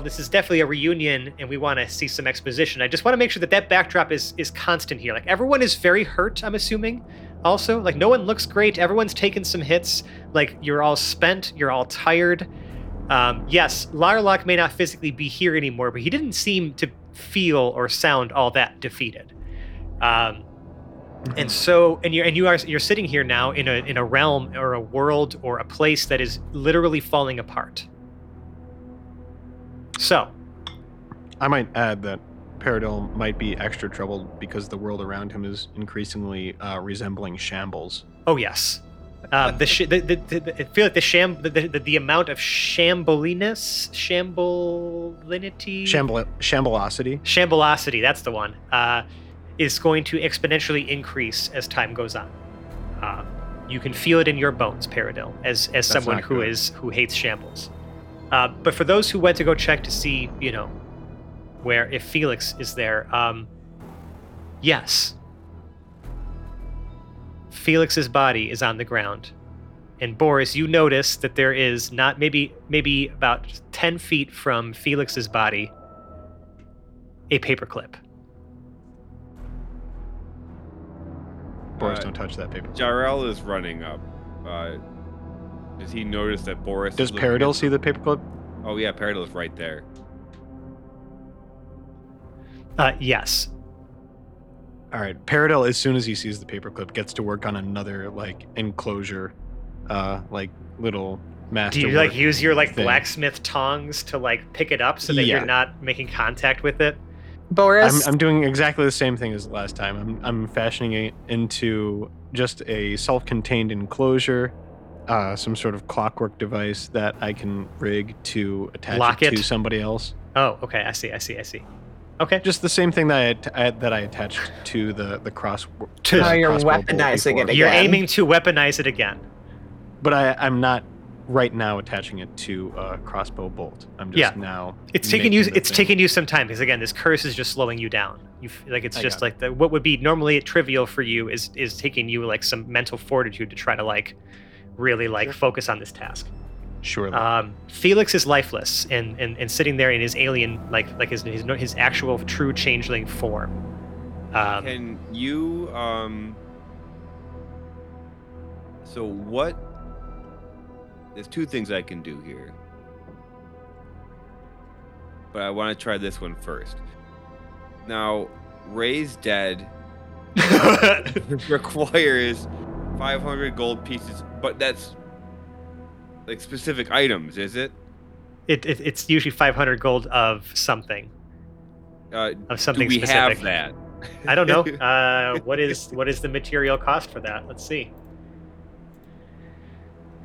this is definitely a reunion and we want to see some exposition. I just want to make sure that backdrop is constant here. Like everyone is very hurt. I'm assuming also like no one looks great. Everyone's taken some hits. Like you're all spent. You're all tired. Yes, Larloch may not physically be here anymore, but he didn't seem to feel or sound all that defeated. And so, you're sitting here now in a realm or a world or a place that is literally falling apart. So, I might add that Peridil might be extra troubled because the world around him is increasingly resembling shambles. Oh yes. I feel like the amount of shambolosity, that's the one, is going to exponentially increase as time goes on. You can feel it in your bones, Peridil, as someone who hates shambles. But for those who went to go check to see, you know, where if Felix is there, yes. Felix's body is on the ground. And Boris, you notice that there is not maybe about 10 feet from Felix's body, a paperclip. Boris, don't touch that paperclip. Jarrell is running up. Does he notice that Boris... Does Peridil see the paperclip? Oh yeah, Peridil is right there. Yes. All right, Peridil, as soon as he sees the paperclip, gets to work on another, like, enclosure, like, little master. Do you, like, use your, like, thing. Blacksmith tongs to, like, pick it up so that you're not making contact with it? Boris? I'm doing exactly the same thing as last time. I'm fashioning it into just a self-contained enclosure, some sort of clockwork device that I can rig to attach it to somebody else. Oh, okay, I see. Okay. Just the same thing that I attached to the cross. Now you're weaponizing it again. You're aiming to weaponize it again. But I'm not right now attaching it to a crossbow bolt. I'm just now. It's taking you some time because again, this curse is just slowing you down. What would be normally trivial for you is taking you like some mental fortitude to try to like really like focus on this task. Surely. Felix is lifeless and sitting there in his alien, like his actual true changeling form. Can you? So what There's two things I can do here. But I want to try this one first. Now, Ray's dead requires 500 gold pieces, but that's like specific items, is it? It's usually 500 gold of something. Do we specific. Have that? I don't know. What is the material cost for that? Let's see.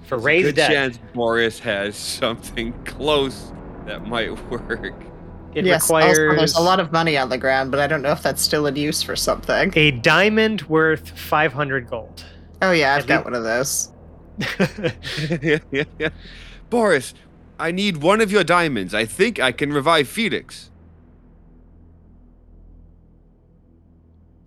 For Ray's good death, chance Boris has something close that might work. It requires also, there's a lot of money on the ground, but I don't know if that's still in use for something. A diamond worth 500 gold. Oh yeah, I've got one of those. Yeah. Boris, I need one of your diamonds. I think I can revive Felix.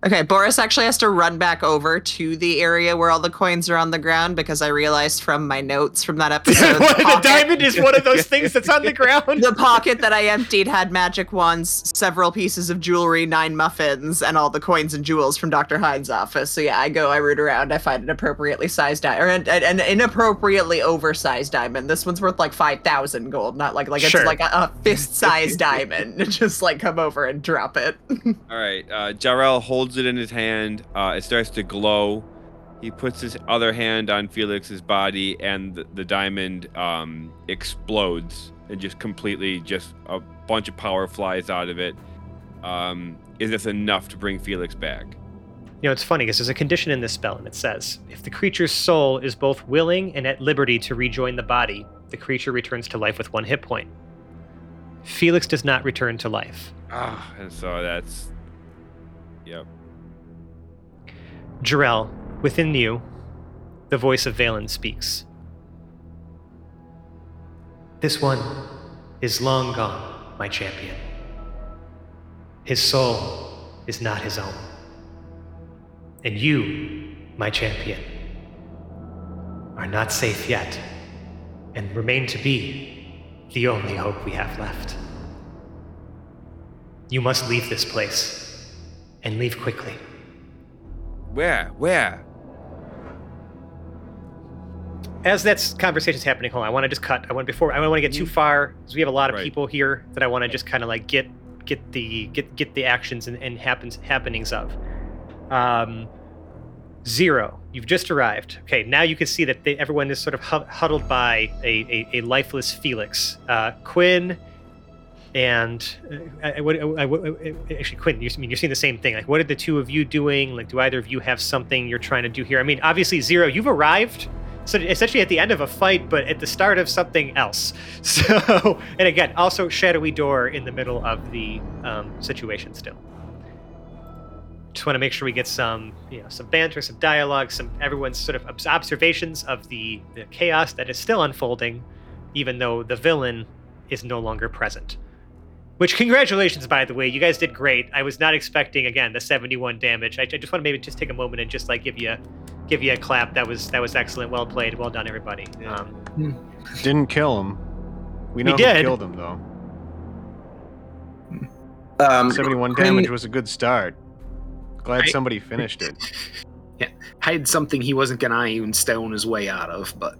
Okay, Boris actually has to run back over to the area where all the coins are on the ground because I realized from my notes from that episode the diamond is one of those things that's on the ground. The pocket that I emptied had magic wands, several pieces of jewelry, 9 muffins, and all the coins and jewels from Dr. Hyde's office. So yeah, I root around, I find an appropriately sized diamond, or an inappropriately oversized diamond. This one's worth like 5,000 gold, not like sure. It's like a fist-sized diamond. Just like come over and drop it. All right, Jarrell holds it in his hand. It starts to glow. He puts his other hand on Felix's body, and the diamond explodes, and just completely, just a bunch of power flies out of it. Is this enough to bring Felix back? You know, it's funny because there's a condition in this spell, and it says, if the creature's soul is both willing and at liberty to rejoin the body, the creature returns to life with 1 hit point. Felix does not return to life. And so that's... Yep. Jarrell, within you, the voice of Valen speaks. This one is long gone, my champion. His soul is not his own. And you, my champion, are not safe yet and remain to be the only hope we have left. You must leave this place. And leave quickly. Where? As that conversation's happening, hold on, I want to just cut. I don't want to get too far, because we have a lot of people here that I want to just kind of like get the actions and happenings of. Zero, you've just arrived. Okay, now you can see that everyone is sort of huddled by a lifeless Felix. Quinn. And actually, Quinn, you're seeing the same thing. Like, what are the two of you doing? Like, do either of you have something you're trying to do here? I mean, obviously, Zero, you've arrived. So essentially at the end of a fight, but at the start of something else. So, and again, also shadowy door in the middle of the situation still. Just want to make sure we get some, you know, some banter, some dialogue, some everyone's sort of observations of the chaos that is still unfolding, even though the villain is no longer present. Which, congratulations, by the way, you guys did great. I was not expecting, again, the 71 damage. I just want to maybe just take a moment and just like give you a clap. That was excellent. Well played. Well done, everybody. Yeah. Didn't kill him. We know who killed him, though. 71 damage was a good start. Glad somebody finished it. Yeah, had something he wasn't gonna Ioun Stone his way out of, but.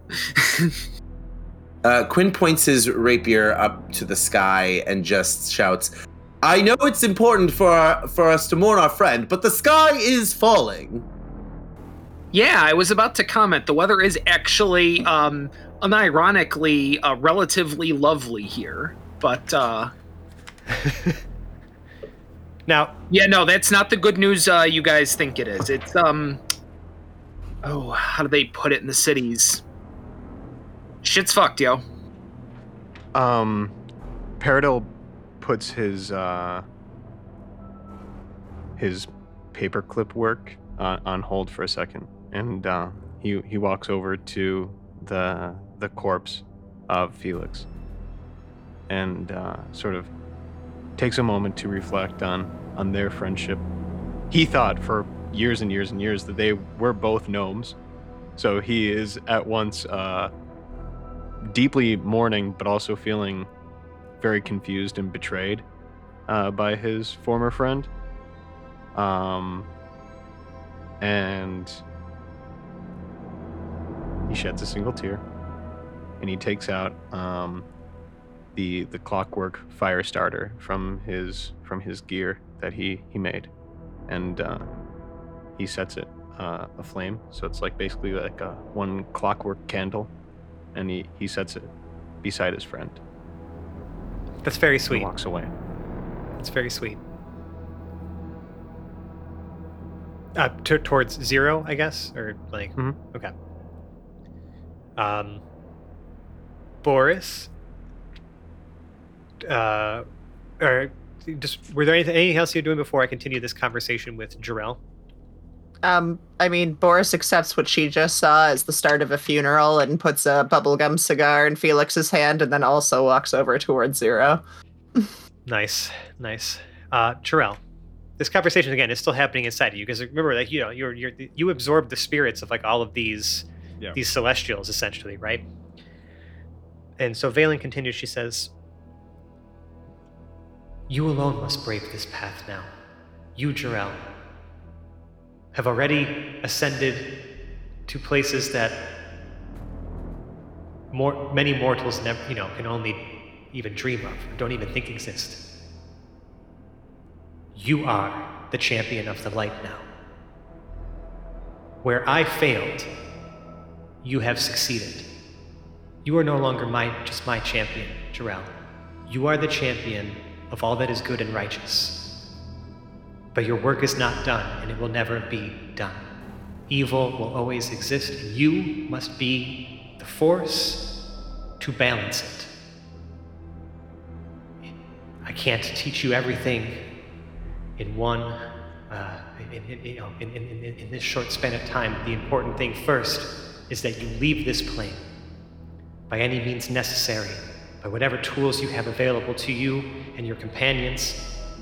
Quinn points his rapier up to the sky and just shouts, I know it's important for us to mourn our friend, but the sky is falling. Yeah, I was about to comment. The weather is actually, unironically, relatively lovely here. But, Now... Yeah, no, that's not the good news you guys think it is. It's, how do they put it in the cities? Shit's fucked, yo. Peridot puts his paperclip work on hold for a second, and he walks over to the corpse of Felix, and sort of takes a moment to reflect on their friendship. He thought for years and years and years that they were both gnomes, so he is at once. Deeply mourning, but also feeling very confused and betrayed by his former friend. And he sheds a single tear. and he takes out the clockwork fire starter from his gear that he made, and he sets it aflame. So it's like basically like a one clockwork candle, and he sets it beside his friend. That's very sweet. He walks away. That's very sweet. Towards Zero, I guess, or like mm-hmm. Okay. Boris, or just were there anything else you're doing before I continue this conversation with Jarell? I mean, Boris accepts what she just saw as the start of a funeral and puts a bubblegum cigar in Felix's hand, and then also walks over towards Zero. Nice. Jarell, this conversation again is still happening inside of you, because remember, like, you know, you absorb the spirits of like all of these these celestials essentially, right? And so Valen continues, she says, "You alone must brave this path now. You, Jarell, have already ascended to places that many mortals never, you know, can only even dream of, or don't even think exist. You are the champion of the light now. Where I failed, you have succeeded. You are no longer just my champion, Jarell. You are the champion of all that is good and righteous. But your work is not done, and it will never be done. Evil will always exist, and you must be the force to balance it. I can't teach you everything in one, in this short span of time. The important thing first is that you leave this plane by any means necessary, by whatever tools you have available to you and your companions."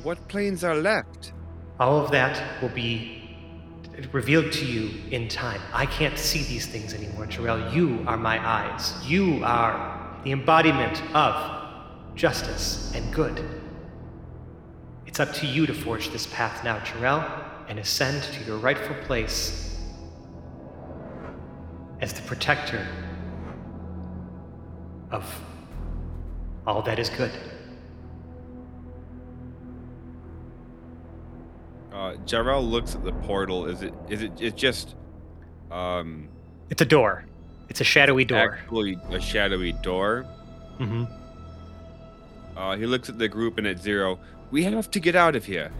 What planes are left? All of that will be revealed to you in time. I can't see these things anymore, Jarell. You are my eyes. You are the embodiment of justice and good. It's up to you to forge this path now, Jarell, and ascend to your rightful place as the protector of all that is good." Jarell looks at the portal. It's just it's a door. It's a shadowy door. Actually a shadowy door. Mm-hmm. He looks at the group and at Zero. "We have to get out of here.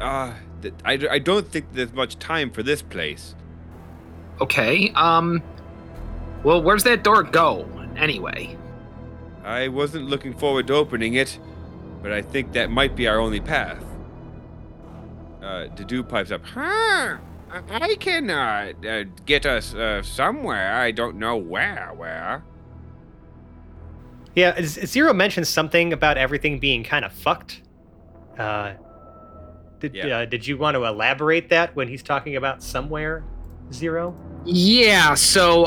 I don't think there's much time for this place." "Okay. Well, where's that door go anyway?" "I wasn't looking forward to opening it, but I think that might be our only path." Didou pipes up. "I can get us somewhere. I don't know where. Yeah, Zero mentions something about everything being kind of fucked. Did you want to elaborate that when he's talking about somewhere, Zero? Yeah, so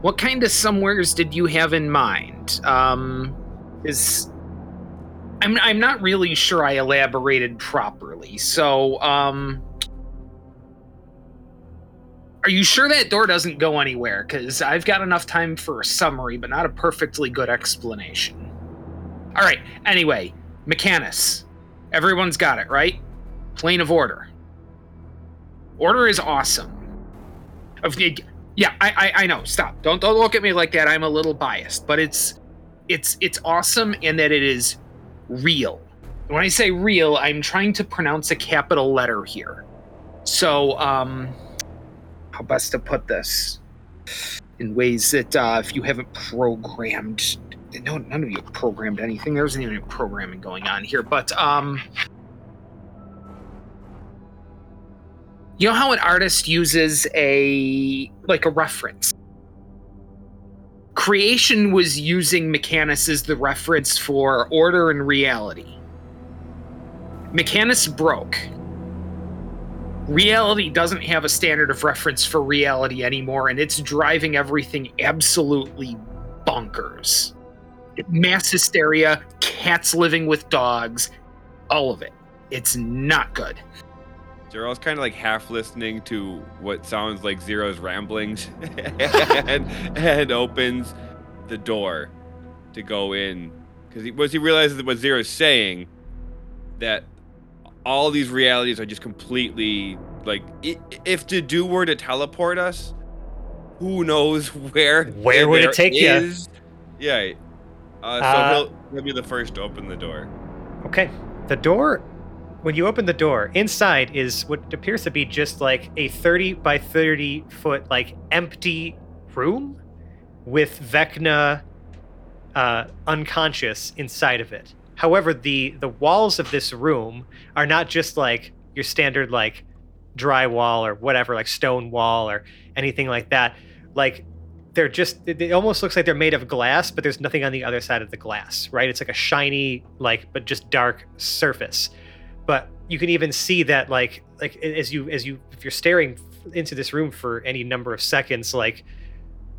what kind of somewheres did you have in mind? I'm not really sure I elaborated properly. So, are you sure that door doesn't go anywhere? Because I've got enough time for a summary, but not a perfectly good explanation." "All right. Anyway, Mechanus. Everyone's got it, right? Plane of order. Order is awesome. Yeah, I know. Stop. Don't look at me like that. I'm a little biased, but it's awesome in that it is real. When I say real, I'm trying to pronounce a capital letter here. So, how best to put this in ways that if you haven't programmed, none of you have programmed anything. There isn't even any programming going on here. But you know how an artist uses a reference. Creation was using Mechanus as the reference for order and reality. Mechanus broke. Reality doesn't have a standard of reference for reality anymore, and it's driving everything absolutely bonkers. Mass hysteria, cats living with dogs, all of it. It's not good. Jarell's kind of like half listening to what sounds like Zero's ramblings and opens the door to go in. Because once he realizes what Zero's saying, that all these realities are just completely, like, if Didou were to teleport us, who knows where? Where would it take you? Yeah. So he'll be the first to open the door. Okay. The door, when you open the door, inside is what appears to be just like a 30 by 30 foot, like, empty room with Vecna unconscious inside of it. However, the walls of this room are not just like your standard, like, drywall or whatever, like stone wall or anything like that. Like, they're just, it almost looks like they're made of glass, but there's nothing on the other side of the glass, right? It's like a shiny, like, but just dark surface. But you can even see that, like if you're staring into this room for any number of seconds, like,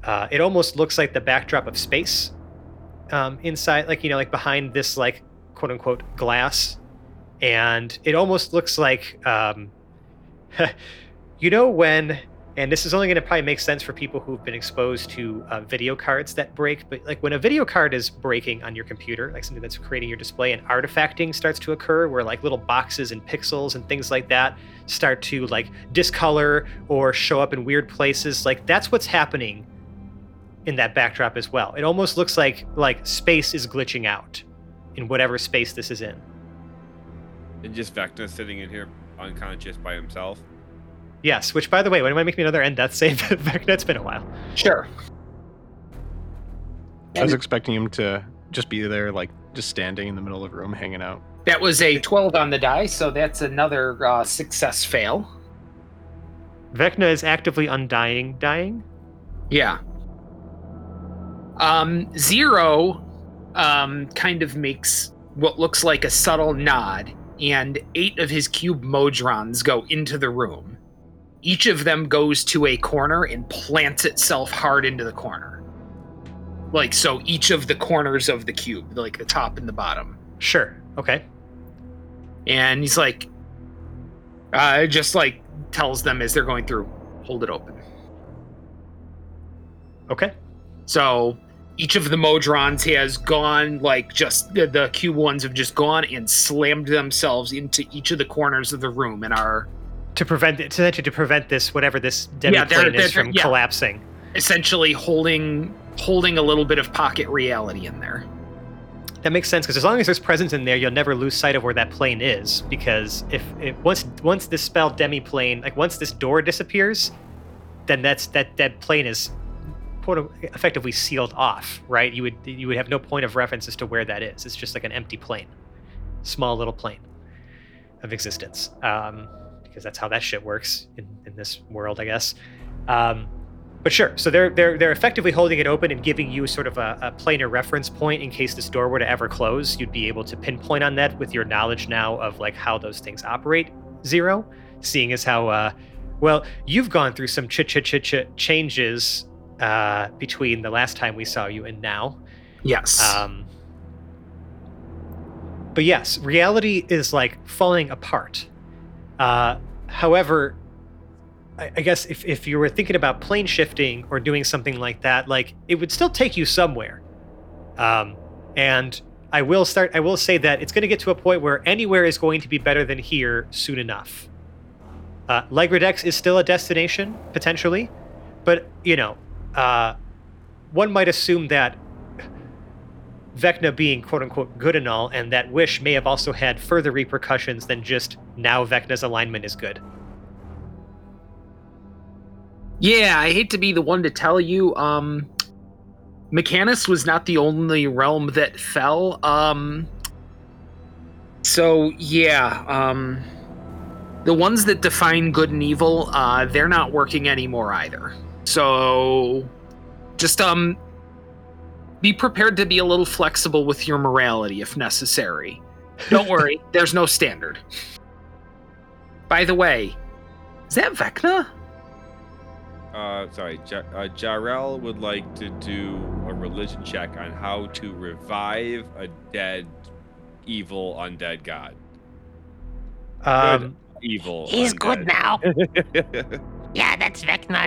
it almost looks like the backdrop of space. Inside, like, you know, like behind this, like, quote unquote glass, and it almost looks like, you know, when, and this is only going to probably make sense for people who've been exposed to video cards that break, but like when a video card is breaking on your computer, like something that's creating your display, and artifacting starts to occur, where like little boxes and pixels and things like that start to like discolor or show up in weird places. Like, that's what's happening in that backdrop as well. It almost looks like space is glitching out in whatever space this is in. And just Vecna sitting in here unconscious by himself? Yes, which, by the way, when do I make me another end death save? Vecna, it's been a while. Sure. I was expecting him to just be there, like, just standing in the middle of the room, hanging out. That was a 12 on the die, so that's another success fail. Vecna is actively undying, dying? Yeah. Zero kind of makes what looks like a subtle nod, and 8 of his cube modrons go into the room. Each of them goes to a corner and plants itself hard into the corner. Like, so each of the corners of the cube, like the top and the bottom. Sure. Okay. And he's like, just like tells them as they're going through, hold it open. Okay. So each of the Modrons has gone, like, just the cube ones have just gone and slammed themselves into each of the corners of the room and are to prevent this, whatever this demi-plane is, from collapsing. Essentially holding a little bit of pocket reality in there. That makes sense, because as long as there's presence in there, you'll never lose sight of where that plane is. Because once this spell demi-plane, like once this door disappears, then that plane is effectively sealed off, right? You would have no point of reference as to where that is. It's just like an empty plane, small little plane of existence, because that's how that shit works in this world, I guess. But sure, so they're effectively holding it open and giving you sort of a planar reference point in case this door were to ever close. You'd be able to pinpoint on that with your knowledge now of like how those things operate, Zero, seeing as how well you've gone through some changes. Between the last time we saw you and now. Yes. But yes, reality is like falling apart. However, I guess if you were thinking about plane shifting or doing something like that, like it would still take you somewhere. And I will say that it's going to get to a point where anywhere is going to be better than here soon enough. Legredex is still a destination, potentially, but, you know, one might assume that Vecna being quote-unquote good and all, and that wish may have also had further repercussions than just now Vecna's alignment is good. Yeah, I hate to be the one to tell you, Mechanus was not the only realm that fell. The ones that define good and evil, they're not working anymore either. So just be prepared to be a little flexible with your morality if necessary. Don't worry, there's no standard. By the way, is that Vecna? Sorry, Jarell would like to do a religion check on how to revive a dead, evil, undead god. Good, evil. He's undead. Good now. Yeah, that's Vecna.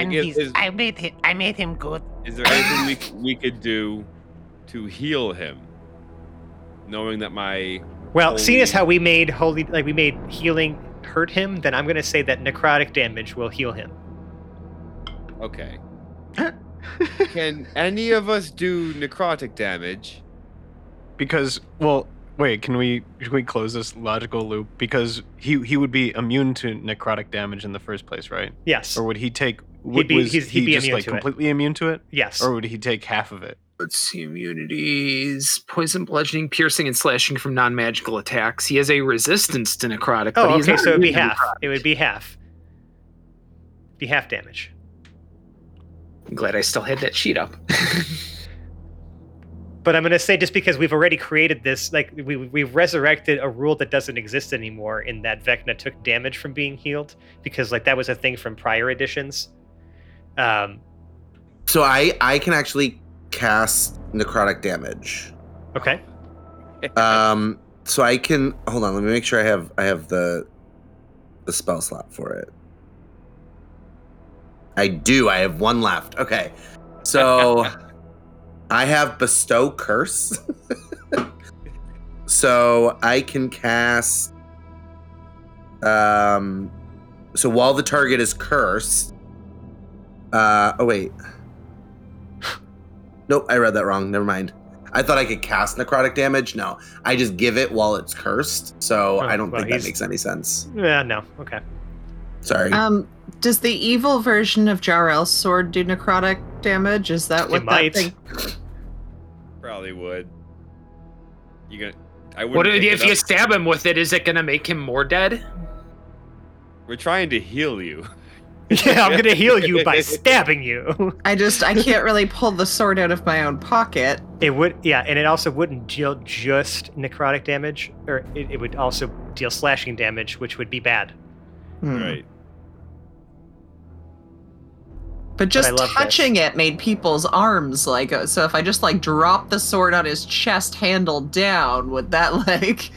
I made him good. Is there anything we could do to heal him, knowing that my seeing as how we made we made healing hurt him, then I'm gonna say that necrotic damage will heal him. Okay. Can any of us do necrotic damage? Because, well, wait, can we close this logical loop? Because he would be immune to necrotic damage in the first place, right? Yes. Or would he take? He'd be completely immune to it? Yes. Or would he take half of it? Let's see, immunities: poison, bludgeoning, piercing, and slashing from non-magical attacks. He has a resistance to necrotic. Oh, but okay, so it'd be half. Necrotic. It would be half. Be half damage. I'm glad I still had that sheet up. But I'm going to say, just because we've already created this, like we've resurrected a rule that doesn't exist anymore, in that Vecna took damage from being healed, because like that was a thing from prior editions. So I can actually cast necrotic damage. Okay. So I can hold on. Let me make sure I have the spell slot for it. I do. I have one left. Okay. So I have Bestow Curse. So I can cast. So while the target is cursed. Oh wait. Nope, I read that wrong. Never mind. I thought I could cast necrotic damage. No, I just give it while it's cursed. So I don't think that makes any sense. Yeah, no. Okay. Sorry. Does the evil version of Jarl's sword do necrotic damage? Is that what that thing? Probably would. If you stab him with it, is it gonna make him more dead? We're trying to heal you. Yeah, I'm gonna heal you by stabbing you. I can't really pull the sword out of my own pocket. It would, yeah, and it also wouldn't deal just necrotic damage, or it would also deal slashing damage, which would be bad. Hmm. Right. But just touching it made people's arms so if I just drop the sword on his chest handle down, would that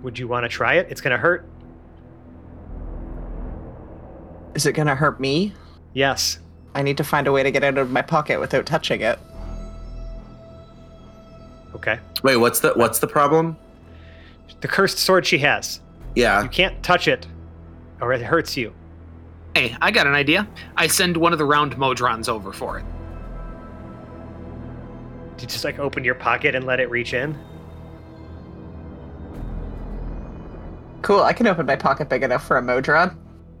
Would you want to try it? It's gonna hurt. Is it gonna hurt me? Yes. I need to find a way to get out of my pocket without touching it. Okay. Wait, what's the problem? The cursed sword she has. Yeah. You can't touch it, or it hurts you. Hey, I got an idea. I send one of the round Modrons over for it. Do you just open your pocket and let it reach in? Cool, I can open my pocket big enough for a Modron.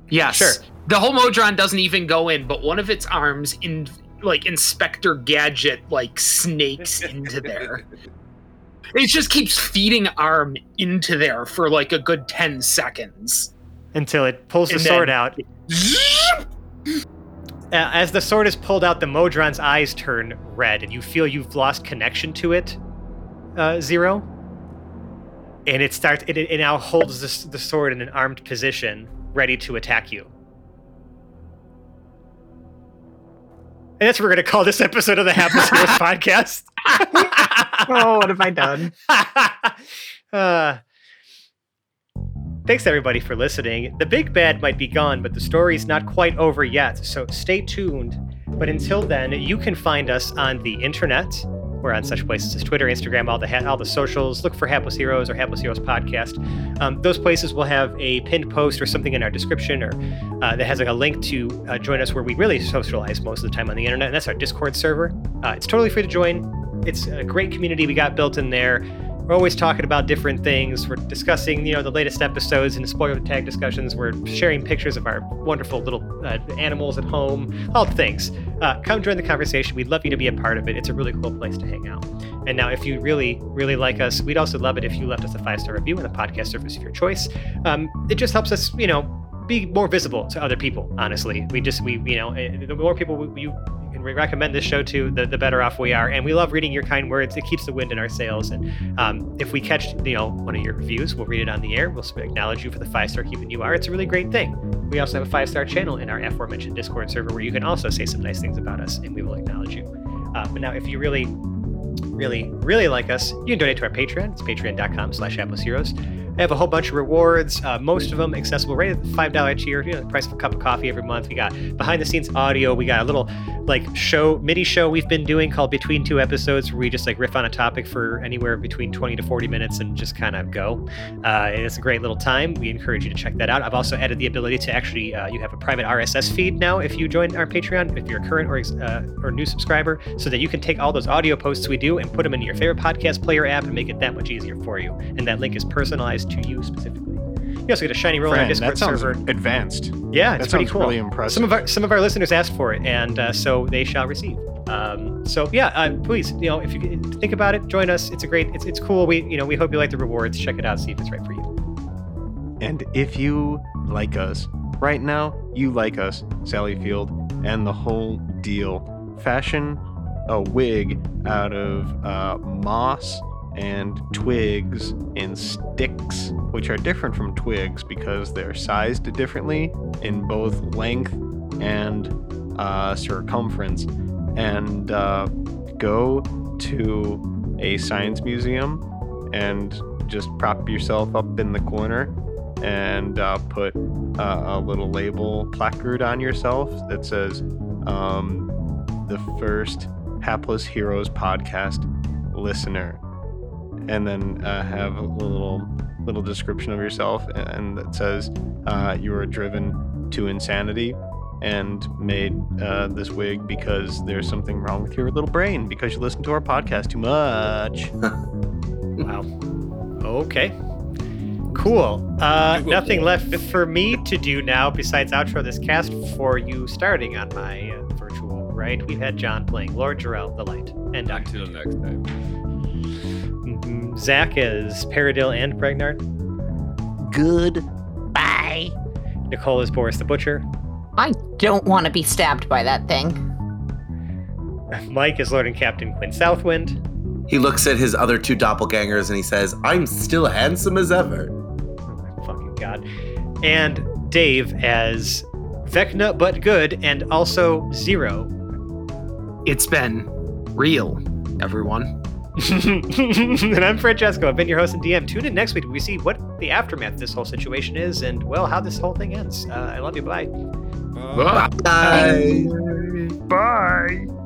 Yes. Sure. The whole Modron doesn't even go in, but one of its arms, in Inspector Gadget, snakes into there. It just keeps feeding arm into there for a good 10 seconds. Until it pulls the sword out. As the sword is pulled out, the Modron's eyes turn red, and you feel you've lost connection to it, Zero. And it now holds the sword in an armed position, ready to attack you. And that's what we're going to call this episode of the Hapless Heroes podcast. Oh, what have I done? Thanks, everybody, for listening. The big bad might be gone, but the story's not quite over yet, so stay tuned. But until then, you can find us on the internet. We're on such places as Twitter, Instagram, all the socials. Look for Hapless Heroes or Hapless Heroes Podcast. Those places will have a pinned post or something in our description, or that has a link to join us, where we really socialize most of the time on the internet, and that's our Discord server. It's totally free to join. It's a great community we got built in there. We're always talking about different things. We're discussing, the latest episodes and spoiler tag discussions. We're sharing pictures of our wonderful little animals at home, all things. Come join the conversation. We'd love you to be a part of it. It's a really cool place to hang out. And now, if you really, really like us, we'd also love it if you left us a 5-star review on the podcast service of your choice. It just helps us, be more visible to other people, honestly. The more people you can recommend this show to, the better off we are. And we love reading your kind words. It keeps the wind in our sails. And if we catch, one of your reviews, we'll read it on the air. We'll acknowledge you for the 5-star keeping you are. It's a really great thing. We also have a 5-star channel in our aforementioned Discord server, where you can also say some nice things about us, and we will acknowledge you. But now, if you really, really, really like us, you can donate to our Patreon. It's patreon.com/haplessheroes. They have a whole bunch of rewards, most of them accessible right at the $5 tier, you know, the price of a cup of coffee every month. We got behind the scenes audio. We got a little like show, mini show we've been doing called Between Two Episodes, where we just like riff on a topic for anywhere between 20 to 40 minutes and just kind of go. And it's a great little time. We encourage you to check that out. I've also added the ability to actually, you have a private RSS feed now if you join our Patreon, if you're a current or new subscriber, so that you can take all those audio posts we do and put them into your favorite podcast player app and make it that much easier for you. And that link is personalized to you specifically. You also get a shiny roll on our Discord server. Advanced. Yeah, it's pretty cool. Really impressive. Some of our listeners asked for it, and so they shall receive. Please, you know, if you think about it, join us. It's cool. We hope you like the rewards. Check it out, see if it's right for you. And if you like us right now, you like us, Sally Field, and the whole deal. Fashion a wig out of moss and twigs and sticks, which are different from twigs because they're sized differently in both length and circumference. And go to a science museum and just prop yourself up in the corner and put a little label placard on yourself that says the first Hapless Heroes podcast listener, and then have a little description of yourself, and that says you were driven to insanity and made this wig because there's something wrong with your little brain because you listen to our podcast too much. Wow. Okay. Cool. Nothing left for me to do now besides outro this cast for you, starting on my virtual right. We've had John playing Lord Gerald the Light and Doctor. Until next time. Zach is Paradil and Pregnard. Goodbye. Nicole is Boris the Butcher. I don't want to be stabbed by that thing. Mike is Lord and Captain Quinn Southwind. He looks at his other two doppelgangers and he says, I'm still handsome as ever. Oh my fucking god. And Dave as Vecna but good and also Zero. It's been real, everyone. And I'm Francesco. I've been your host and DM. Tune in next week when we see what the aftermath of this whole situation is and, well, how this whole thing ends. I love you. Bye. Bye. Bye. Bye.